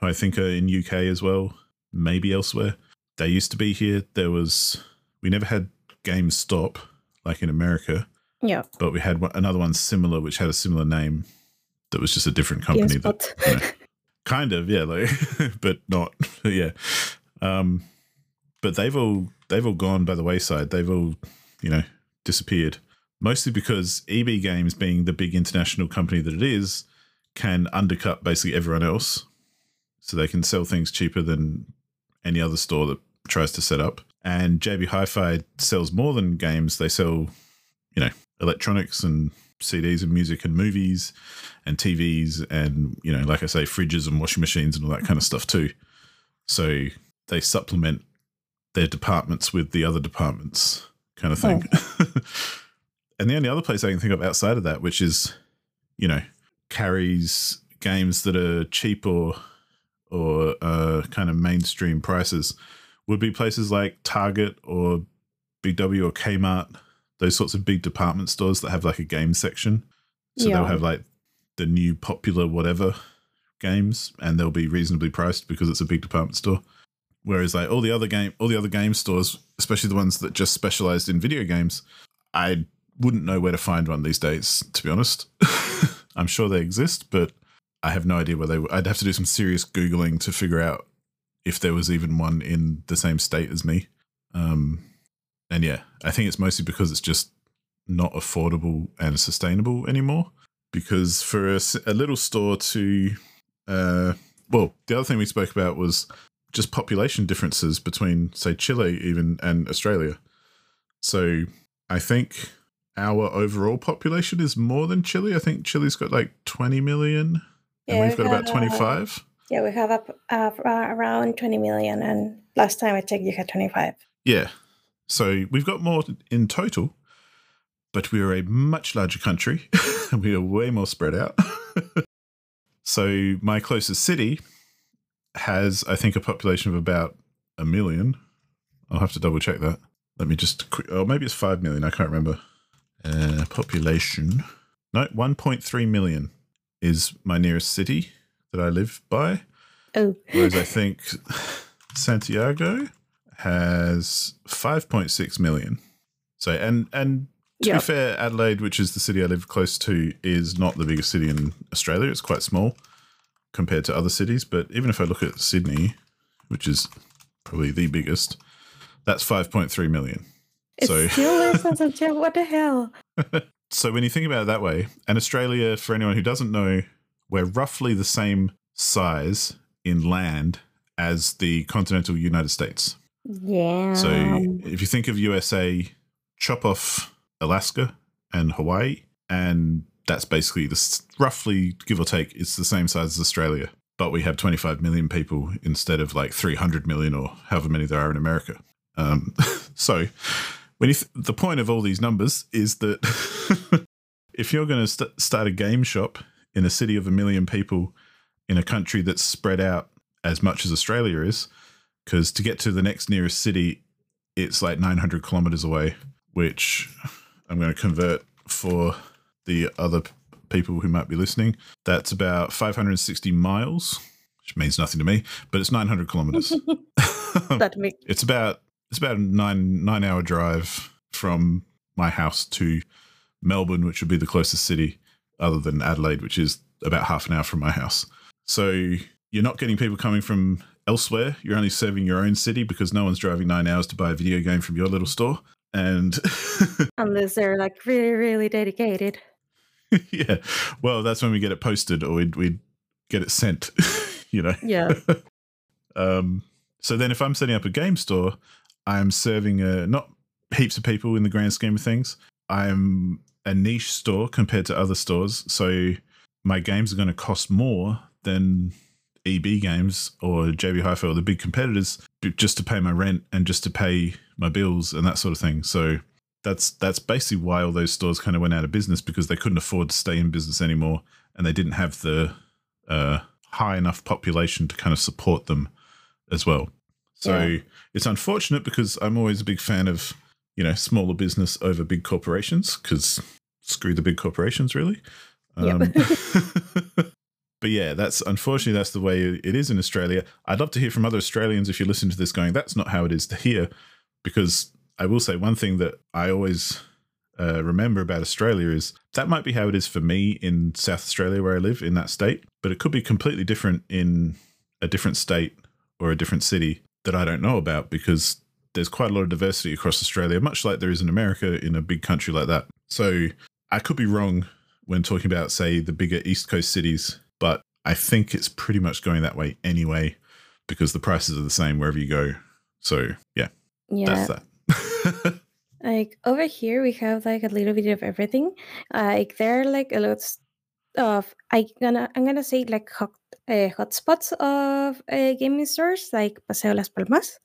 who I think are in U K as well, maybe elsewhere. They used to be here. There was, we never had GameStop like in America. Yeah. But we had one, another one similar, which had a similar name that was just a different company. That, you know, kind of, yeah, like, but not, yeah. Um, but they've all, they've all gone by the wayside. They've all, you know, disappeared. Mostly because E B Games, being the big international company that it is, can undercut basically everyone else. So they can sell things cheaper than any other store that tries to set up. And J B Hi-Fi sells more than games. They sell, you know, electronics and C Ds and music and movies and T Vs and, you know, like I say, fridges and washing machines and all that kind of stuff too. So they supplement their departments with the other departments kind of thing. Oh. And the only other place I can think of outside of that, which is, you know, carries games that are cheap or or uh, kind of mainstream prices, would be places like Target or Big W or Kmart, those sorts of big department stores that have like a game section. So yeah. They'll have like the new popular whatever games, and they'll be reasonably priced because it's a big department store. Whereas like all the other game, all the other game stores, especially the ones that just specialized in video games, I wouldn't know where to find one these days, to be honest. I'm sure they exist, but I have no idea where they were. I'd have to do some serious Googling to figure out if there was even one in the same state as me. Um, and yeah, I think it's mostly because it's just not affordable and sustainable anymore. Because for a, a little store to, uh, well, the other thing we spoke about was just population differences between, say, Chile even and Australia. So I think our overall population is more than Chile. I think Chile's got like twenty million, and yeah, we've we got about twenty-five. Uh, yeah, we have up, uh, around twenty million, and last time I checked, you had twenty-five. Yeah, so we've got more in total, but we are a much larger country, and we are way more spread out. So my closest city has, I think, a population of about a million. I'll have to double check that. Let me just, quick, oh, maybe it's five million. I can't remember. Uh, population. No, one point three million is my nearest city that I live by. Oh. Whereas I think Santiago has five point six million. So, and, and to yep. be fair, Adelaide, which is the city I live close to, is not the biggest city in Australia. It's quite small compared to other cities. But even if I look at Sydney, which is probably the biggest, that's five point three million. It's so, still less than Santiago. What the hell? So when you think about it that way, and Australia, for anyone who doesn't know, we're roughly the same size in land as the continental United States. Yeah. So if you think of U S A, chop off Alaska and Hawaii, and that's basically the, roughly, give or take, it's the same size as Australia. But we have twenty-five million people instead of like three hundred million or however many there are in America. Um, so when you th- the point of all these numbers is that if you're going to st- start a game shop in a city of a million people in a country that's spread out as much as Australia is, because to get to the next nearest city, it's like nine hundred kilometers away, which I'm going to convert for the other p- people who might be listening. That's about five hundred sixty miles, which means nothing to me, but it's nine hundred kilometers. That me. It's about... It's about a nine, nine hour drive from my house to Melbourne, which would be the closest city other than Adelaide, which is about half an hour from my house. So you're not getting people coming from elsewhere. You're only serving your own city because no one's driving nine hours to buy a video game from your little store. And unless they're like really, really dedicated. Yeah. Well, that's when we get it posted, or we'd, we'd get it sent, you know? Yeah. um. So then if I'm setting up a game store, I'm serving a, not heaps of people in the grand scheme of things. I'm a niche store compared to other stores, so my games are going to cost more than E B Games or J B Hi-Fi or the big competitors, just to pay my rent and just to pay my bills and that sort of thing. So that's that's basically why all those stores kind of went out of business, because they couldn't afford to stay in business anymore, and they didn't have the uh, high enough population to kind of support them as well. So yeah. It's unfortunate, because I'm always a big fan of, you know, smaller business over big corporations, because screw the big corporations, really. Um, yep. But yeah, that's unfortunately that's the way it is in Australia. I'd love to hear from other Australians if you listen to this going, that's not how it is to here, because I will say one thing that I always uh, remember about Australia is that might be how it is for me in South Australia where I live in that state, but it could be completely different in a different state or a different city that I don't know about, because there's quite a lot of diversity across Australia, much like there is in America in a big country like that. So I could be wrong when talking about, say, the bigger East Coast cities, but I think it's pretty much going that way anyway, because the prices are the same wherever you go. So yeah, yeah. That's that. Like over here, we have like a little bit of everything. Uh, like there are like a lot of, I gonna, I'm gonna say like hot, uh, hotspots of uh, gaming stores, like Paseo Las Palmas.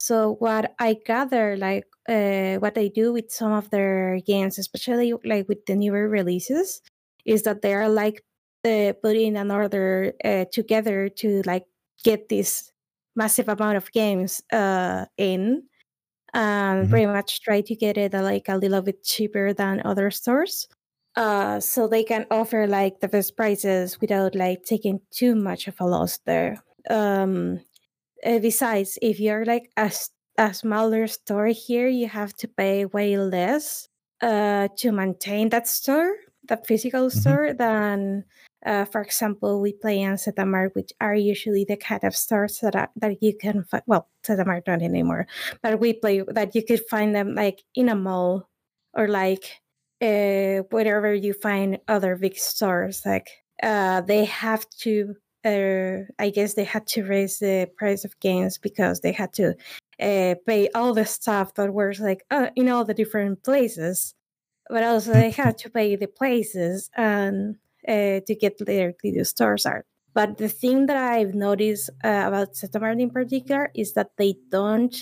So what I gather, like uh, what they do with some of their games, especially like with the newer releases, is that they are like Uh, putting an order uh, together to like get this massive amount of games uh, in, and mm-hmm. pretty much try to get it uh, like a little bit cheaper than other stores, uh, so they can offer like the best prices without like taking too much of a loss there. Um, uh, besides, if you're like a, a smaller store here, you have to pay way less uh, to maintain that store, that physical mm-hmm. store, than Uh, for example, we play on Zetamark, which are usually the kind of stores that are, that you can find. Well, Zetamark not anymore, but we play that you could find them like in a mall or like uh, wherever you find other big stores. Like uh, they have to, uh, I guess they had to raise the price of games because they had to uh, pay all the stuff that was like uh, in all the different places, but also they had to pay the places and. Uh, to get their video stores are. But the thing that I've noticed uh, about Zetamart in particular is that they don't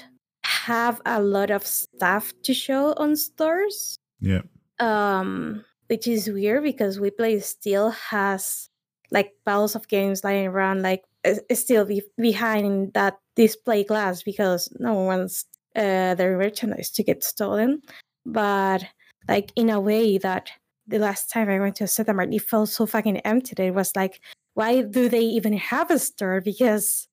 have a lot of stuff to show on stores. Yeah. Um, which is weird, because WePlay still has like piles of games lying around, like uh, still be- behind that display glass, because no one wants uh, their merchandise to get stolen. But like in a way that the last time I went to a Setamart, it felt so fucking empty that it was like, why do they even have a store? Because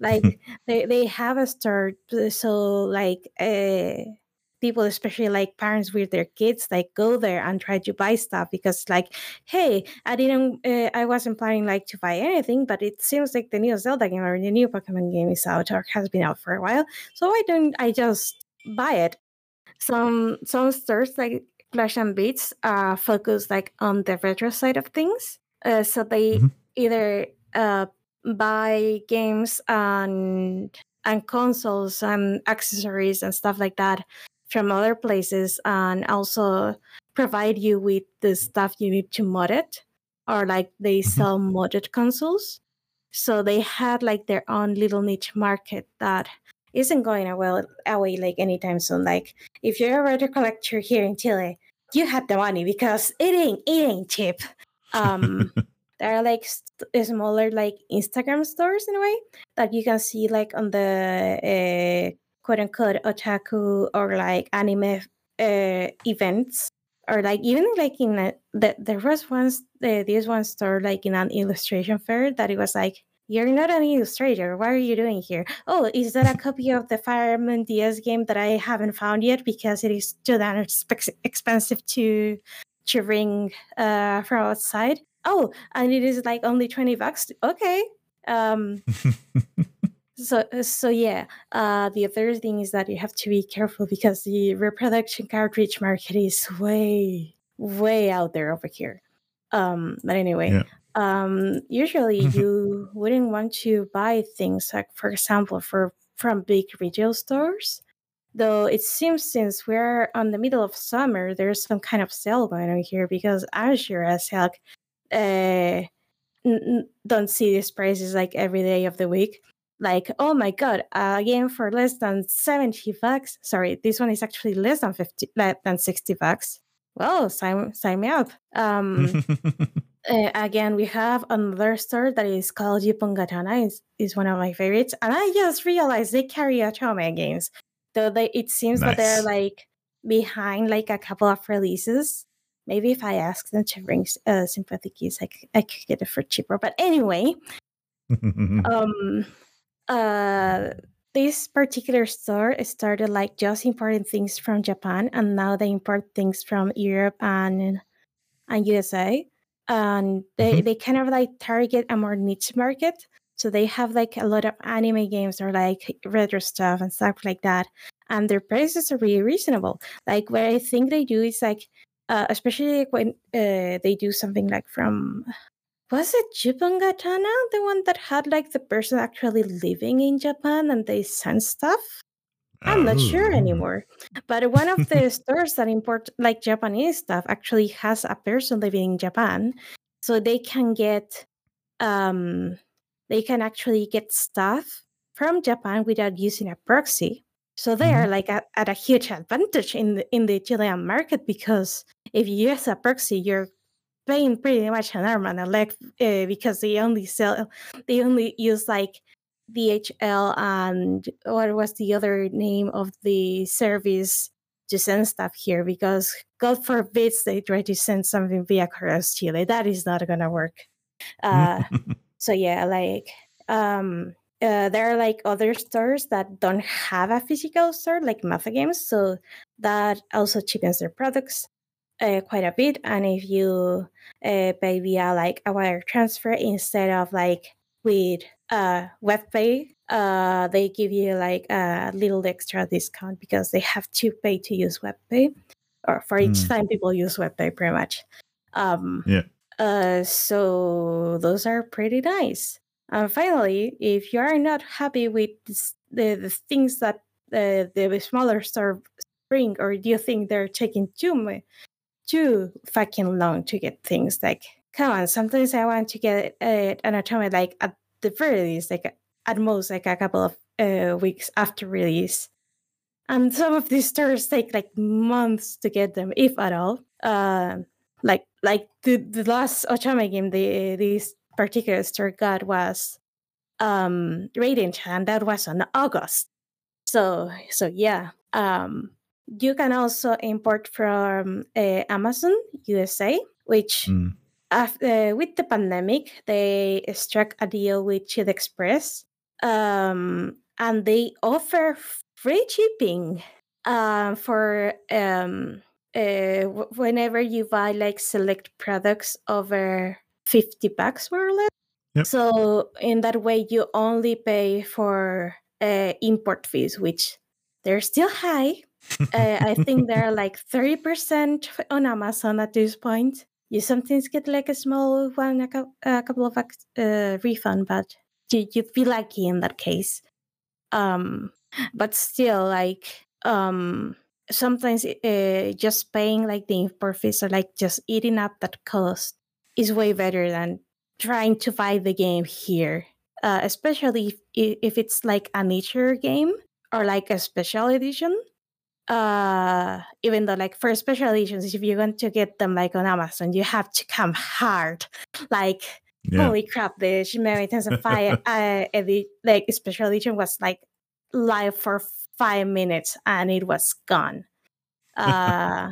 like they, they have a store, so like uh, people, especially like parents with their kids, like go there and try to buy stuff, because like, hey, I didn't, uh, I wasn't planning like to buy anything, but it seems like the new Zelda game or the new Pokemon game is out or has been out for a while, so why don't I just buy it? Some some stores like Clash and Beats uh, focus like on the retro side of things, uh, so they mm-hmm. either uh, buy games and and consoles and accessories and stuff like that from other places, and also provide you with the stuff you need to mod it, or like they mm-hmm. sell modded consoles. So they had like their own little niche market that isn't going away like anytime soon. Like if you're a retro collector here in Chile, you have the money, because it ain't it ain't cheap. Um, there are like st- smaller like Instagram stores in a way that you can see like on the uh, quote unquote otaku or like anime uh, events, or like even like in a, the there was once uh, this one store like in an illustration fair that it was like, you're not an illustrator. What are you doing here? Oh, is that a copy of the Fireman D S game that I haven't found yet because it is too damn expensive to to bring uh, from outside? Oh, and it is like only twenty bucks. Okay. Um, so so yeah. Uh, the other thing is that you have to be careful, because the reproduction cartridge market is way way out there over here. Um, but anyway. Yeah. Um, usually you wouldn't want to buy things like, for example, for from big retail stores, Though it seems since we're on the middle of summer, there's some kind of sale going on here, because I'm sure as heck uh, n- n- don't see these prices like every day of the week. Like, oh my god, a game for less than seventy bucks. Sorry, this one is actually less than fifty, less than sixty bucks. Well, sign sign me up. Um, uh, again, we have another store that is called Yipongatana. It's, it's one of my favorites, and I just realized they carry Otome games. So they, it seems nice. That they're like behind like a couple of releases. Maybe if I ask them to bring uh, sympathy keys, I, c- I could get it for cheaper. But anyway, um, uh, this particular store started like just importing things from Japan, and now they import things from Europe and and U S A, and they mm-hmm. they kind of like target a more niche market. So they have like a lot of anime games or like retro stuff and stuff like that. And their prices are really reasonable. Like what I think they do is like, uh, especially when uh, they do something like from, was it Jibungatana? The one that had like the person actually living in Japan and they send stuff? I'm not sure anymore. But one of the stores that import like Japanese stuff actually has a person living in Japan. So they can get... Um, They can actually get stuff from Japan without using a proxy. So they are like at, at a huge advantage in the, in the Chilean market, because if you use a proxy, you're paying pretty much an arm and a leg, uh, because they only sell, they only use like D H L and what was the other name of the service to send stuff here, because God forbids they try to send something via Correos Chile. That is not going to work. Uh, So yeah, like um, uh, there are like other stores that don't have a physical store, like Mafo Games, so that also cheapens their products uh, quite a bit. And if you uh, pay via like a wire transfer instead of like with uh, WebPay, uh, they give you like a little extra discount, because they have to pay to use WebPay, or for each mm. time people use WebPay, pretty much. Um, yeah. Uh, so those are pretty nice. And finally, if you are not happy with this, the, the things that uh, the smaller store bring, or do you think they're taking too too fucking long to get things, like, come on, sometimes I want to get uh, an Otome like at the very least, like at most like a couple of uh, weeks after release. And some of these stores take like months to get them, if at all. Um, like like the, the last Otome game the this particular store got was um Raidenchan. That was on August. So so yeah. Um you can also import from uh, Amazon U S A, which mm. after, uh, with the pandemic they struck a deal with Chilexpress, um and they offer free shipping uh, for um Uh, whenever you buy like select products over fifty bucks more or less. Yep. So in that way you only pay for uh, import fees, which they're still high. uh, I think they're like thirty percent on Amazon at this point. You sometimes get like a small one, a, co- a couple of uh, refund, but you, you'd be lucky in that case. Um, but still like... Um, Sometimes uh, just paying like the import fees or like just eating up that cost is way better than trying to buy the game here, uh, especially if, if it's like a nature game or like a special edition. Uh, even though like for special editions, if you want to get them like on Amazon, you have to come hard. Like, yeah. Holy crap, the Shimei Tensei uh, edi- like special edition was like live for five minutes and it was gone. Uh,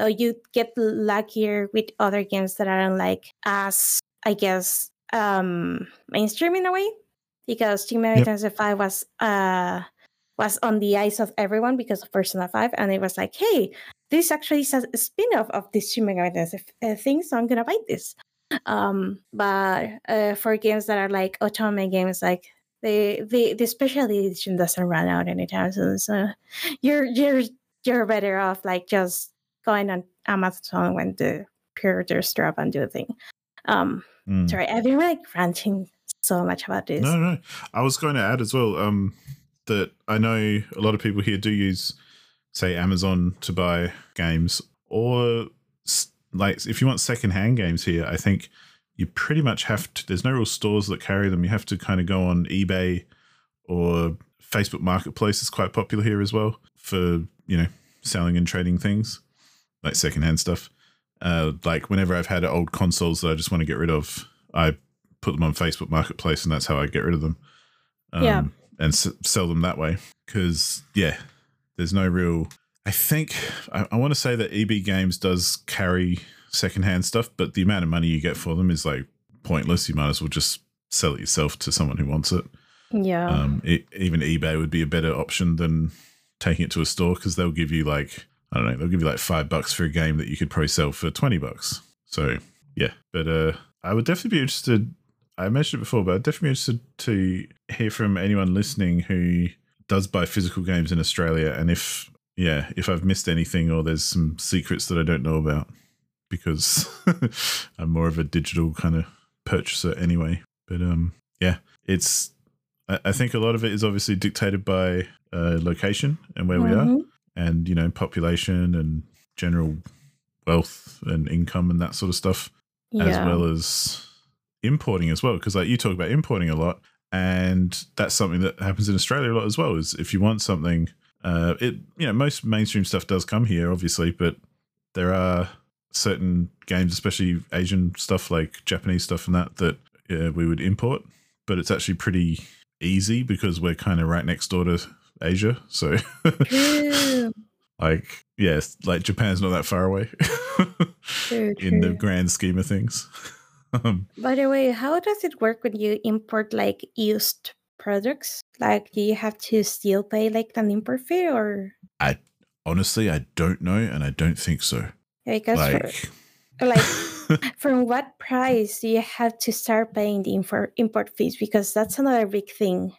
so you get luckier with other games that aren't like as, I guess, um, mainstream in a way, because Shin Megami Tensei five was uh, was on the eyes of everyone because of Persona five, and it was like, hey, this actually is a spin-off of this Shin Megami Tensei thing, so I'm gonna buy this. Um, but uh, for games that are like Otome games, like The, the the special edition doesn't run out anytime soon, so you're you're you're better off like just going on Amazon when the pre-orders drop and do a thing. Um, mm. Sorry, I've been like ranting so much about this. No, no, I was going to add as well. Um, that I know a lot of people here do use, say, Amazon to buy games, or like if you want second-hand games here, I think you pretty much have to, there's no real stores that carry them. You have to kind of go on eBay, or Facebook Marketplace is quite popular here as well for, you know, selling and trading things like secondhand stuff. Uh, like whenever I've had old consoles that I just want to get rid of, I put them on Facebook Marketplace, and that's how I get rid of them. Um, yeah. And s- sell them that way. Because, yeah, there's no real, I think, I, I want to say that E B Games does carry secondhand stuff, but the amount of money you get for them is like pointless. You might as well just sell it yourself to someone who wants it. Yeah. Um, it, even eBay would be a better option than taking it to a store, because they'll give you like, I don't know, they'll give you like five bucks for a game that you could probably sell for twenty bucks. So, yeah. But uh, I would definitely be interested, I mentioned it before, but I'd definitely be interested to hear from anyone listening who does buy physical games in Australia, and if, yeah, if I've missed anything or there's some secrets that I don't know about, because I'm more of a digital kind of purchaser anyway. But um, yeah, it's, I, I think a lot of it is obviously dictated by uh, location and where mm-hmm. we are, and, you know, population and general wealth and income and that sort of stuff, yeah. as well as importing as well. Because like you talk about importing a lot, and that's something that happens in Australia a lot as well, is if you want something, uh, it, you know, most mainstream stuff does come here, obviously, but there are certain games, especially Asian stuff like Japanese stuff and that, that uh, we would import, but it's actually pretty easy because we're kind of right next door to Asia. So true. Like, yeah, like Japan's not that far away true, true. in the grand scheme of things. Um, by the way, how does it work when you import like used products? Like, do you have to still pay like an import fee, or? I honestly, I don't know, and I don't think so. Because like, for, like from what price do you have to start paying the import import fees? Because that's another big thing.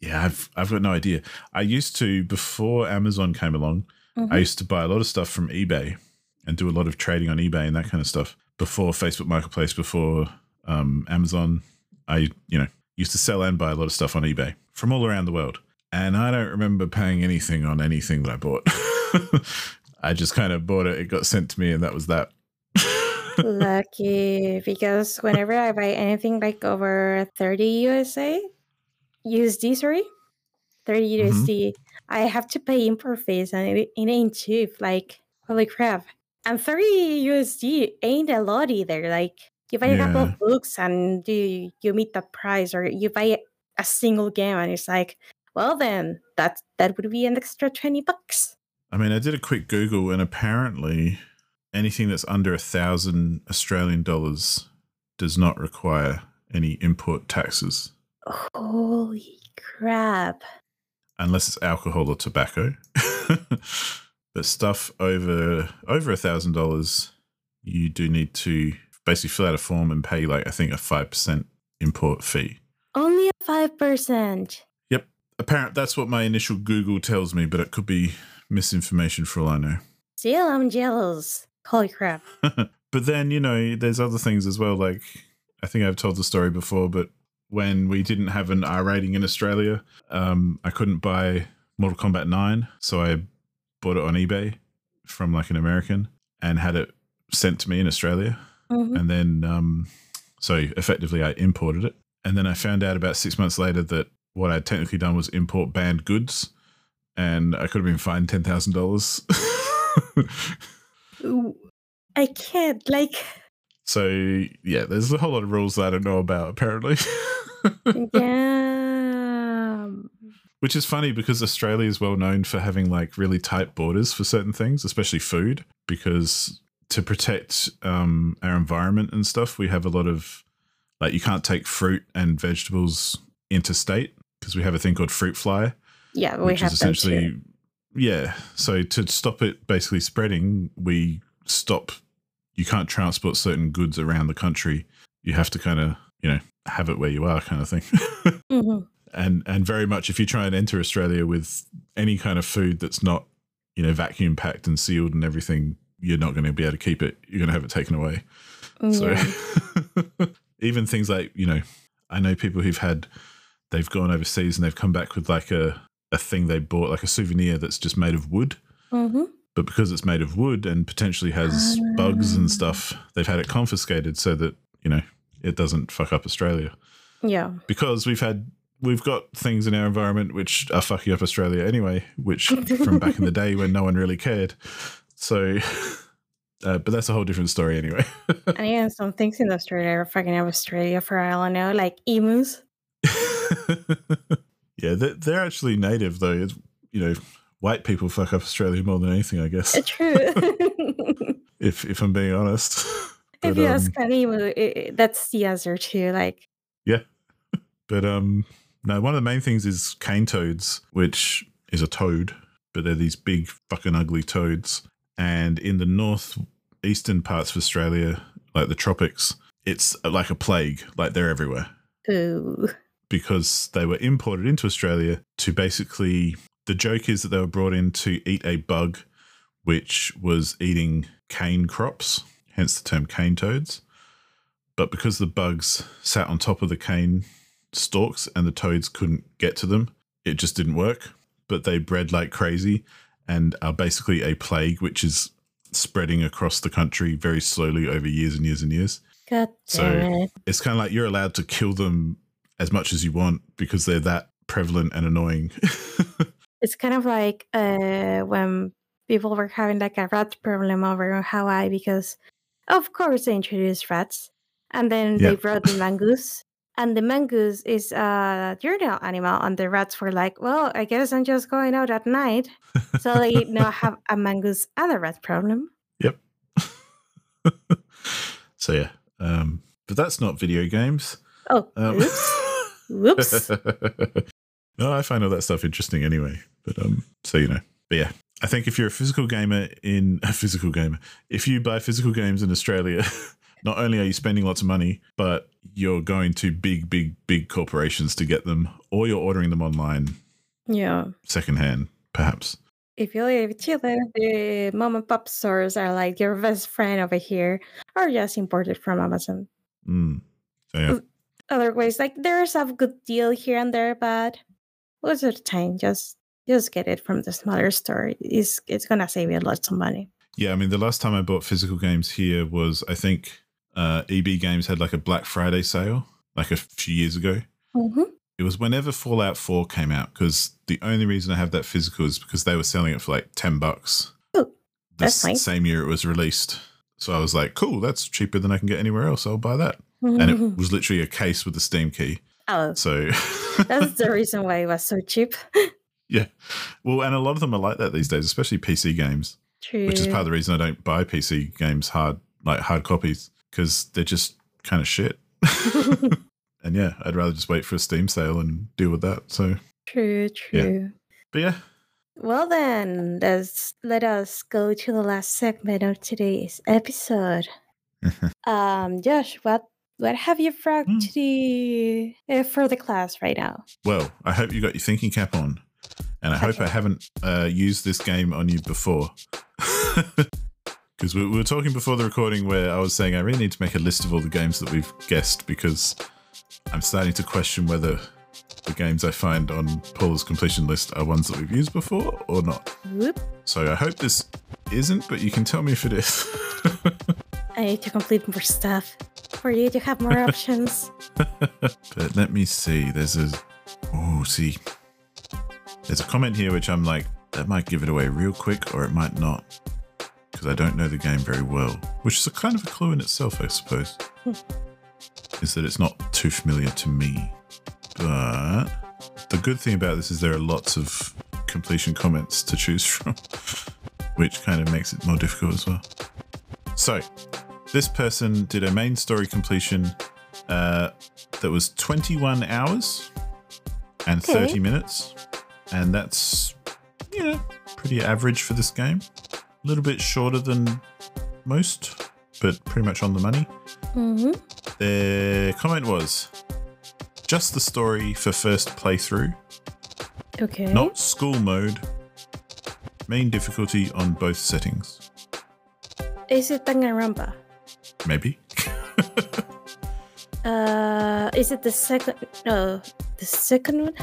Yeah, I've I've got no idea. I used to, before Amazon came along, mm-hmm. I used to buy a lot of stuff from eBay and do a lot of trading on eBay and that kind of stuff. Before Facebook Marketplace, before um, Amazon, I you know used to sell and buy a lot of stuff on eBay from all around the world. And I don't remember paying anything on anything that I bought. I just kind of bought it. It got sent to me, and that was that. Lucky, because whenever I buy anything like over thirty U S A U S D, sorry, thirty mm-hmm. U S D, I have to pay import fees, and it, it ain't cheap. Like, holy crap! And thirty U S D ain't a lot either. Like, you buy yeah. a couple of books, and you you meet the price, or you buy a single game, and it's like, well, then that that would be an extra twenty bucks. I mean, I did a quick Google, and apparently anything that's under a thousand Australian dollars does not require any import taxes. Holy crap. Unless it's alcohol or tobacco. But stuff over over a thousand dollars, you do need to basically fill out a form and pay, like, I think a five percent import fee. Only a five percent? Yep. Apparently, that's what my initial Google tells me, but it could be misinformation for all I know. Still, I'm jealous. Holy crap. But then, you know, there's other things as well. Like, I think I've told the story before, but when we didn't have an R rating in Australia, um, I couldn't buy Mortal Kombat nine. So I bought it on eBay from like an American and had it sent to me in Australia. Mm-hmm. And then, um, so effectively I imported it. And then I found out about six months later that what I'd technically done was import banned goods. And I could have been fined ten thousand dollars. I can't, like. So yeah, there's a whole lot of rules that I don't know about, apparently. Yeah. Which is funny because Australia is well known for having like really tight borders for certain things, especially food, because to protect um, our environment and stuff, we have a lot of like you can't take fruit and vegetables interstate because we have a thing called fruit fly. Yeah, we which have is essentially, them too. Yeah. So to stop it basically spreading, we stop. You can't transport certain goods around the country. You have to kind of, you know, have it where you are, kind of thing. Mm-hmm. And and very much, if you try and enter Australia with any kind of food that's not, you know, vacuum packed and sealed and everything, you're not going to be able to keep it. You're going to have it taken away. Yeah. So even things like, you know, I know people who've had, they've gone overseas and they've come back with like a a thing they bought, like a souvenir that's just made of wood. Mm-hmm. But because it's made of wood and potentially has um. bugs and stuff, they've had it confiscated so that, you know, it doesn't fuck up Australia. Yeah. Because we've had, we've got things in our environment which are fucking up Australia anyway, which from back in the day when no one really cared. So, uh, but that's a whole different story anyway. And yeah, some things in Australia are fucking up Australia for all I know, like emus. Yeah, they're, they're actually native though. It's, you know, white people fuck up Australia more than anything, I guess. It's true. if if I'm being honest. But, if you um, ask an emu, it, that's the answer too. Like. Yeah, but um, no. One of the main things is cane toads, which is a toad, but they're these big fucking ugly toads. And in the northeastern parts of Australia, like the tropics, it's like a plague. Like they're everywhere. Ooh. Because they were imported into Australia to basically, the joke is that they were brought in to eat a bug which was eating cane crops, hence the term cane toads. But because the bugs sat on top of the cane stalks and the toads couldn't get to them, it just didn't work. But they bred like crazy and are basically a plague which is spreading across the country very slowly over years and years and years. God damn it. So it's kind of like you're allowed to kill them as much as you want because they're that prevalent and annoying. It's kind of like uh, when people were having like a rat problem over in Hawaii because, of course, they introduced rats. And then yeah. they brought the mongoose, and the mongoose is a diurnal animal, and the rats were like, well, I guess I'm just going out at night. So they now have a mongoose and a rat problem. Yep. So, yeah. Um, but that's not video games. Oh, um, whoops. Whoops. No, I find all that stuff interesting anyway. But um, so, you know, but yeah. I think if you're a physical gamer in a physical gamer, if you buy physical games in Australia... Not only are you spending lots of money, but you're going to big, big, big corporations to get them, or you're ordering them online. Yeah. Secondhand, perhaps. If you live in Chile, the mom and pop stores are like your best friend over here, or just imported from Amazon. Mm. So, yeah. Other ways, like there's a good deal here and there, but most of the time, just just get it from the smaller store. It's, it's going to save you lots of money. Yeah, I mean, the last time I bought physical games here was, I think... Uh, E B Games had like a Black Friday sale like a few years ago. Mm-hmm. It was whenever Fallout four came out, because the only reason I have that physical is because they were selling it for like ten bucks. Ooh, the that's nice. Same year it was released. So I was like, cool, that's cheaper than I can get anywhere else. I'll buy that. Mm-hmm. And it was literally a case with a Steam key. Oh, so that's the reason why it was so cheap. Yeah. Well, and a lot of them are like that these days, especially P C games. True. Which is part of the reason I don't buy P C games hard, like hard copies. Because they're just kind of shit. And yeah, I'd rather just wait for a Steam sale and deal with that. So True, true. Yeah. But yeah. Well then, let's, let us go to the last segment of today's episode. um, Josh, what what have you brought mm. to the, uh, for the class right now? Well, I hope you got your thinking cap on. And I okay. hope I haven't uh, used this game on you before. Because we were talking before the recording where I was saying I really need to make a list of all the games that we've guessed, because I'm starting to question whether the games I find on Paula's completion list are ones that we've used before or not. Whoop. So I hope this isn't, but you can tell me if it is. I need to complete more stuff for you to have more options. But let me see. There's a... Oh, see. There's a comment here which I'm like, that might give it away real quick or it might not. Because I don't know the game very well, which is a kind of a clue in itself, I suppose, is that it's not too familiar to me. But the good thing about this is there are lots of completion comments to choose from, which kind of makes it more difficult as well. So this person did a main story completion uh, that was twenty-one hours and okay. thirty minutes. And that's, you know, pretty average for this game. A little bit shorter than most, but pretty much on the money. Mm-hmm. Their comment was, just the story for first playthrough. Okay. Not school mode. Main difficulty on both settings. Is it Danganronpa? Maybe. uh, is it the second? No, the second one.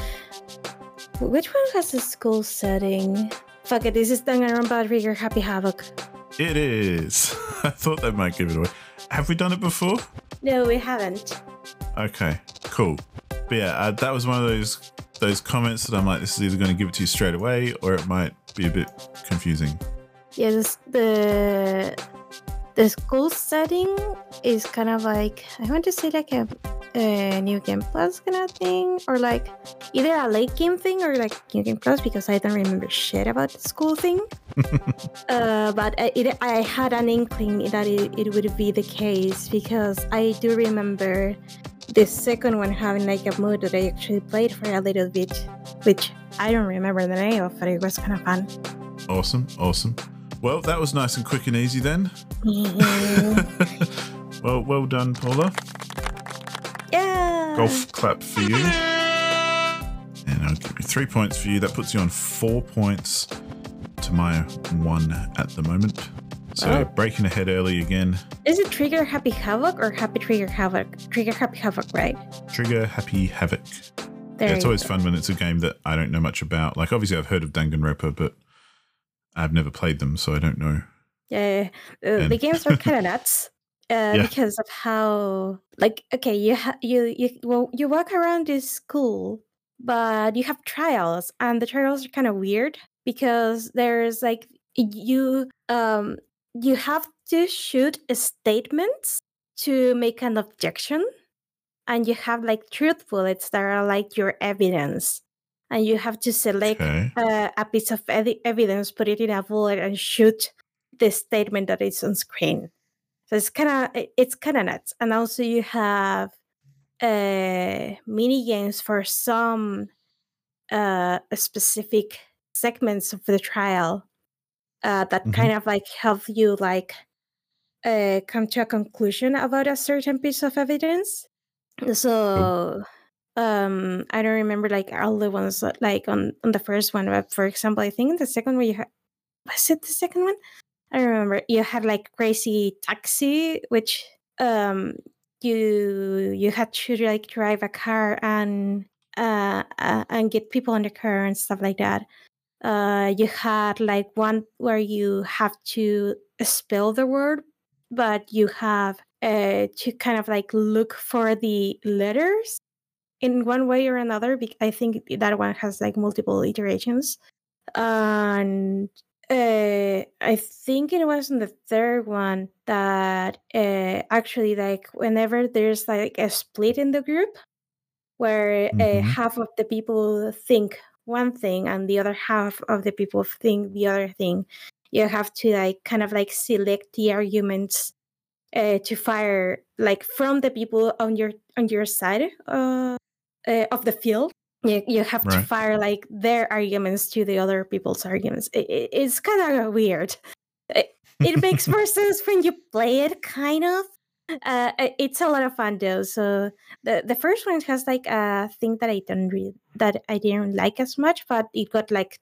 Which one has a school setting? Fuck it, this is Danganronpa: Trigger Happy Havoc. It is. I thought they might give it away. Have we done it before? No, we haven't. Okay, cool. But yeah, uh, that was one of those those comments that I'm like, this is either going to give it to you straight away or it might be a bit confusing. Yeah, this, the the school setting is kind of like, I want to say like a, a New Game Plus kind of thing, or like either a late game thing or like New Game Plus, because I don't remember shit about the school thing. uh, but I, it, I had an inkling that it, it would be the case, because I do remember the second one having like a mode that I actually played for a little bit, which I don't remember the name of, but it was kind of fun. Awesome, awesome. Well, that was nice and quick and easy then. Yeah. well, well done, Paula. Yeah. Golf clap for you. And I'll give you three points for you. That puts you on four points to my one at the moment. So oh. breaking ahead early again. Is it Trigger Happy Havoc or Happy Trigger Havoc? Trigger Happy Havoc, right? Trigger Happy Havoc. There yeah, it's always go. fun when it's a game that I don't know much about. Like, obviously, I've heard of Danganronpa, but I've never played them, so I don't know. Yeah, uh, the games are kind of nuts uh, yeah. because of how, like, okay, you ha- you you well, you walk around this school, but you have trials, and the trials are kind of weird because there's like you um you have to shoot statements to make an objection, and you have like truth bullets that are like your evidence. And you have to select okay. uh, a piece of ed- evidence, put it in a bullet, and shoot the statement that is on screen. So it's kind of it's kind of nuts. And also you have uh, mini games for some uh, specific segments of the trial uh, that mm-hmm. kind of like help you like uh, come to a conclusion about a certain piece of evidence. So. Oh. Um, I don't remember like all the ones like on, on the first one, but for example, I think the second one you had, was it the second one? I don't remember. You had like Crazy Taxi, which um you you had to like drive a car and uh, uh and get people in the car and stuff like that. Uh, you had like one where you have to spell the word, but you have uh to kind of like look for the letters. In one way or another, I think that one has like multiple iterations. And uh, I think it was in the third one that uh, actually, like, whenever there's like a split in the group where mm-hmm. uh, half of the people think one thing and the other half of the people think the other thing, you have to like kind of like select the arguments uh, to fire like from the people on your on your side. Uh, Uh, of the field, you, you have right. to fire like their arguments to the other people's arguments. It, it, it's kind of weird. It, it makes more sense when you play it, kind of. Uh, it's a lot of fun though. So the the first one has like a thing that I don't read that I didn't like as much, but it got like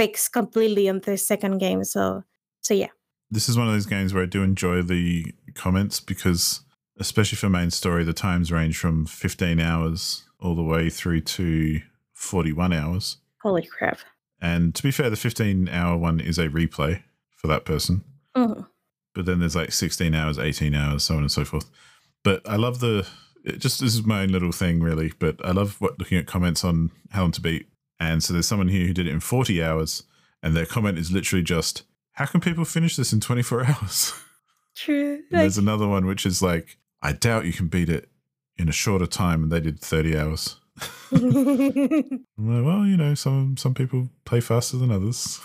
fixed completely on the second game. So so yeah. This is one of those games where I do enjoy the comments because, especially for main story, the times range from fifteen hours. All the way through to forty-one hours. Holy crap. And to be fair, the fifteen hour one is a replay for that person. Mm-hmm. But then there's like sixteen hours, eighteen hours, so on and so forth. But I love the, it just this is my own little thing really, but I love what looking at comments on How Long to Beat. And so there's someone here who did it in forty hours and their comment is literally just, how can people finish this in twenty-four hours? True. Like- there's another one which is like, I doubt you can beat it in a shorter time, and they did thirty hours. I'm like, well, you know, some some people play faster than others.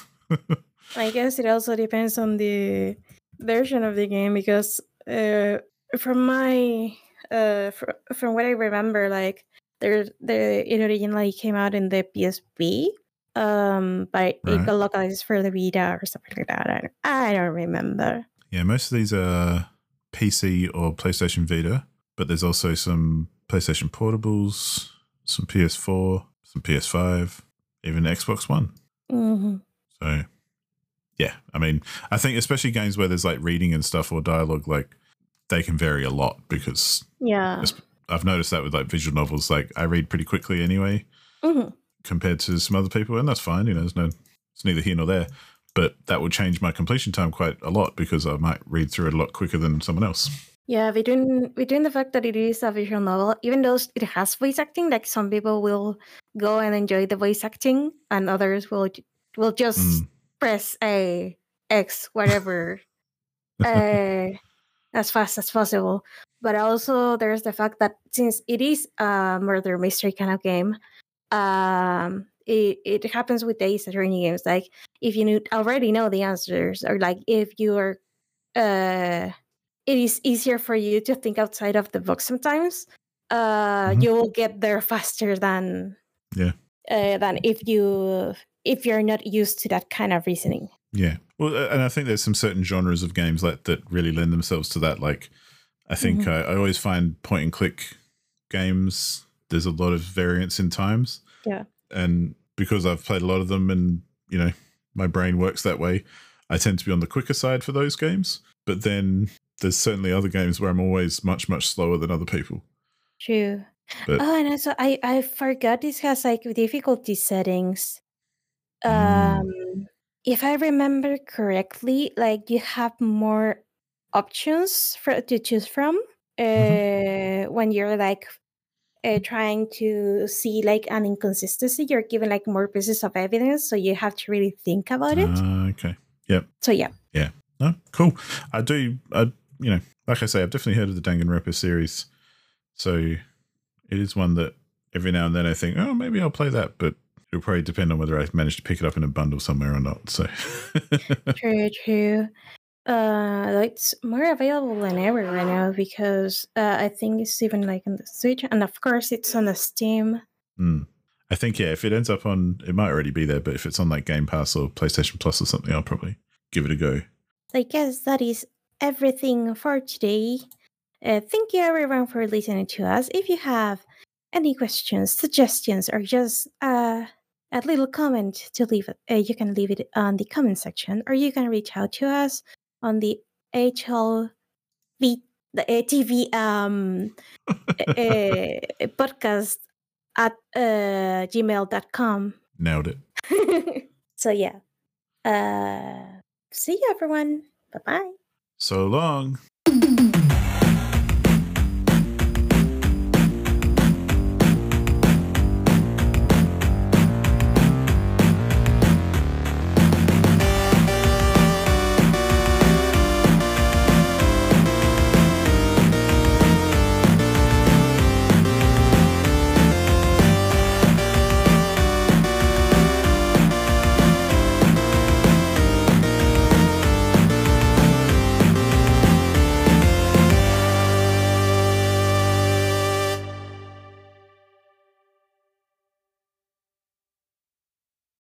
I guess it also depends on the version of the game, because uh, from my uh, fr- from what I remember, like there the it originally came out in the P S P, um, but right. it got localized for the Vita or something like that. I don't, I don't remember. Yeah, most of these are P C or PlayStation Vita. But there's also some PlayStation Portables, some P S four, some P S five, even Xbox One. Mm-hmm. So, yeah, I mean, I think especially games where there's like reading and stuff or dialogue, like they can vary a lot because yeah, I've noticed that with like visual novels, like I read pretty quickly anyway. Mm-hmm. compared to some other people, and that's fine. You know, there's no, it's neither here nor there. But that will change my completion time quite a lot because I might read through it a lot quicker than someone else. Yeah, between between the fact that it is a visual novel, even though it has voice acting, like some people will go and enjoy the voice acting, and others will will just mm. press A, X, whatever, uh, as fast as possible. But also there's the fact that since it is a murder mystery kind of game, um, it, it happens with the Ace Attorney games. Like, if you knew, already know the answers, or like if you are, uh, it is easier for you to think outside of the box sometimes. Uh, mm-hmm. You will get there faster than yeah uh, than if you if you're not used to that kind of reasoning. Yeah, well, and I think there's some certain genres of games like that really lend themselves to that, like. I think mm-hmm. I, I always find point and click games, there's a lot of variance in times. Yeah. And because I've played a lot of them and, you know, my brain works that way, I tend to be on the quicker side for those games. But then there's certainly other games where I'm always much, much slower than other people. True. But, oh, and also I, I forgot this has like difficulty settings. Um, mm. If I remember correctly, like you have more options for, to choose from uh, mm-hmm. when you're like uh, trying to see like an inconsistency. You're given like more pieces of evidence, so you have to really think about it. Uh, okay. Yep. So yeah. Yeah. No. Cool. I do. I you know, like I say, I've definitely heard of the Danganronpa series, so it is one that every now and then I think, oh, maybe I'll play that, but it'll probably depend on whether I manage to pick it up in a bundle somewhere or not. So. True. True. Uh, it's more available than ever right now because uh, I think it's even like on the Switch, and of course it's on the Steam. Mm. I think yeah, if it ends up on, it might already be there, but if it's on like Game Pass or PlayStation Plus or something, I'll probably give it a go. I guess that is everything for today. Uh, thank you everyone for listening to us. If you have any questions, suggestions, or just uh. a little comment to leave, uh, you can leave it on the comment section, or you can reach out to us on the H L V, the T V um, uh, podcast at uh, gmail dot com. Nailed it. So, yeah. Uh, see you, everyone. Bye-bye. So long.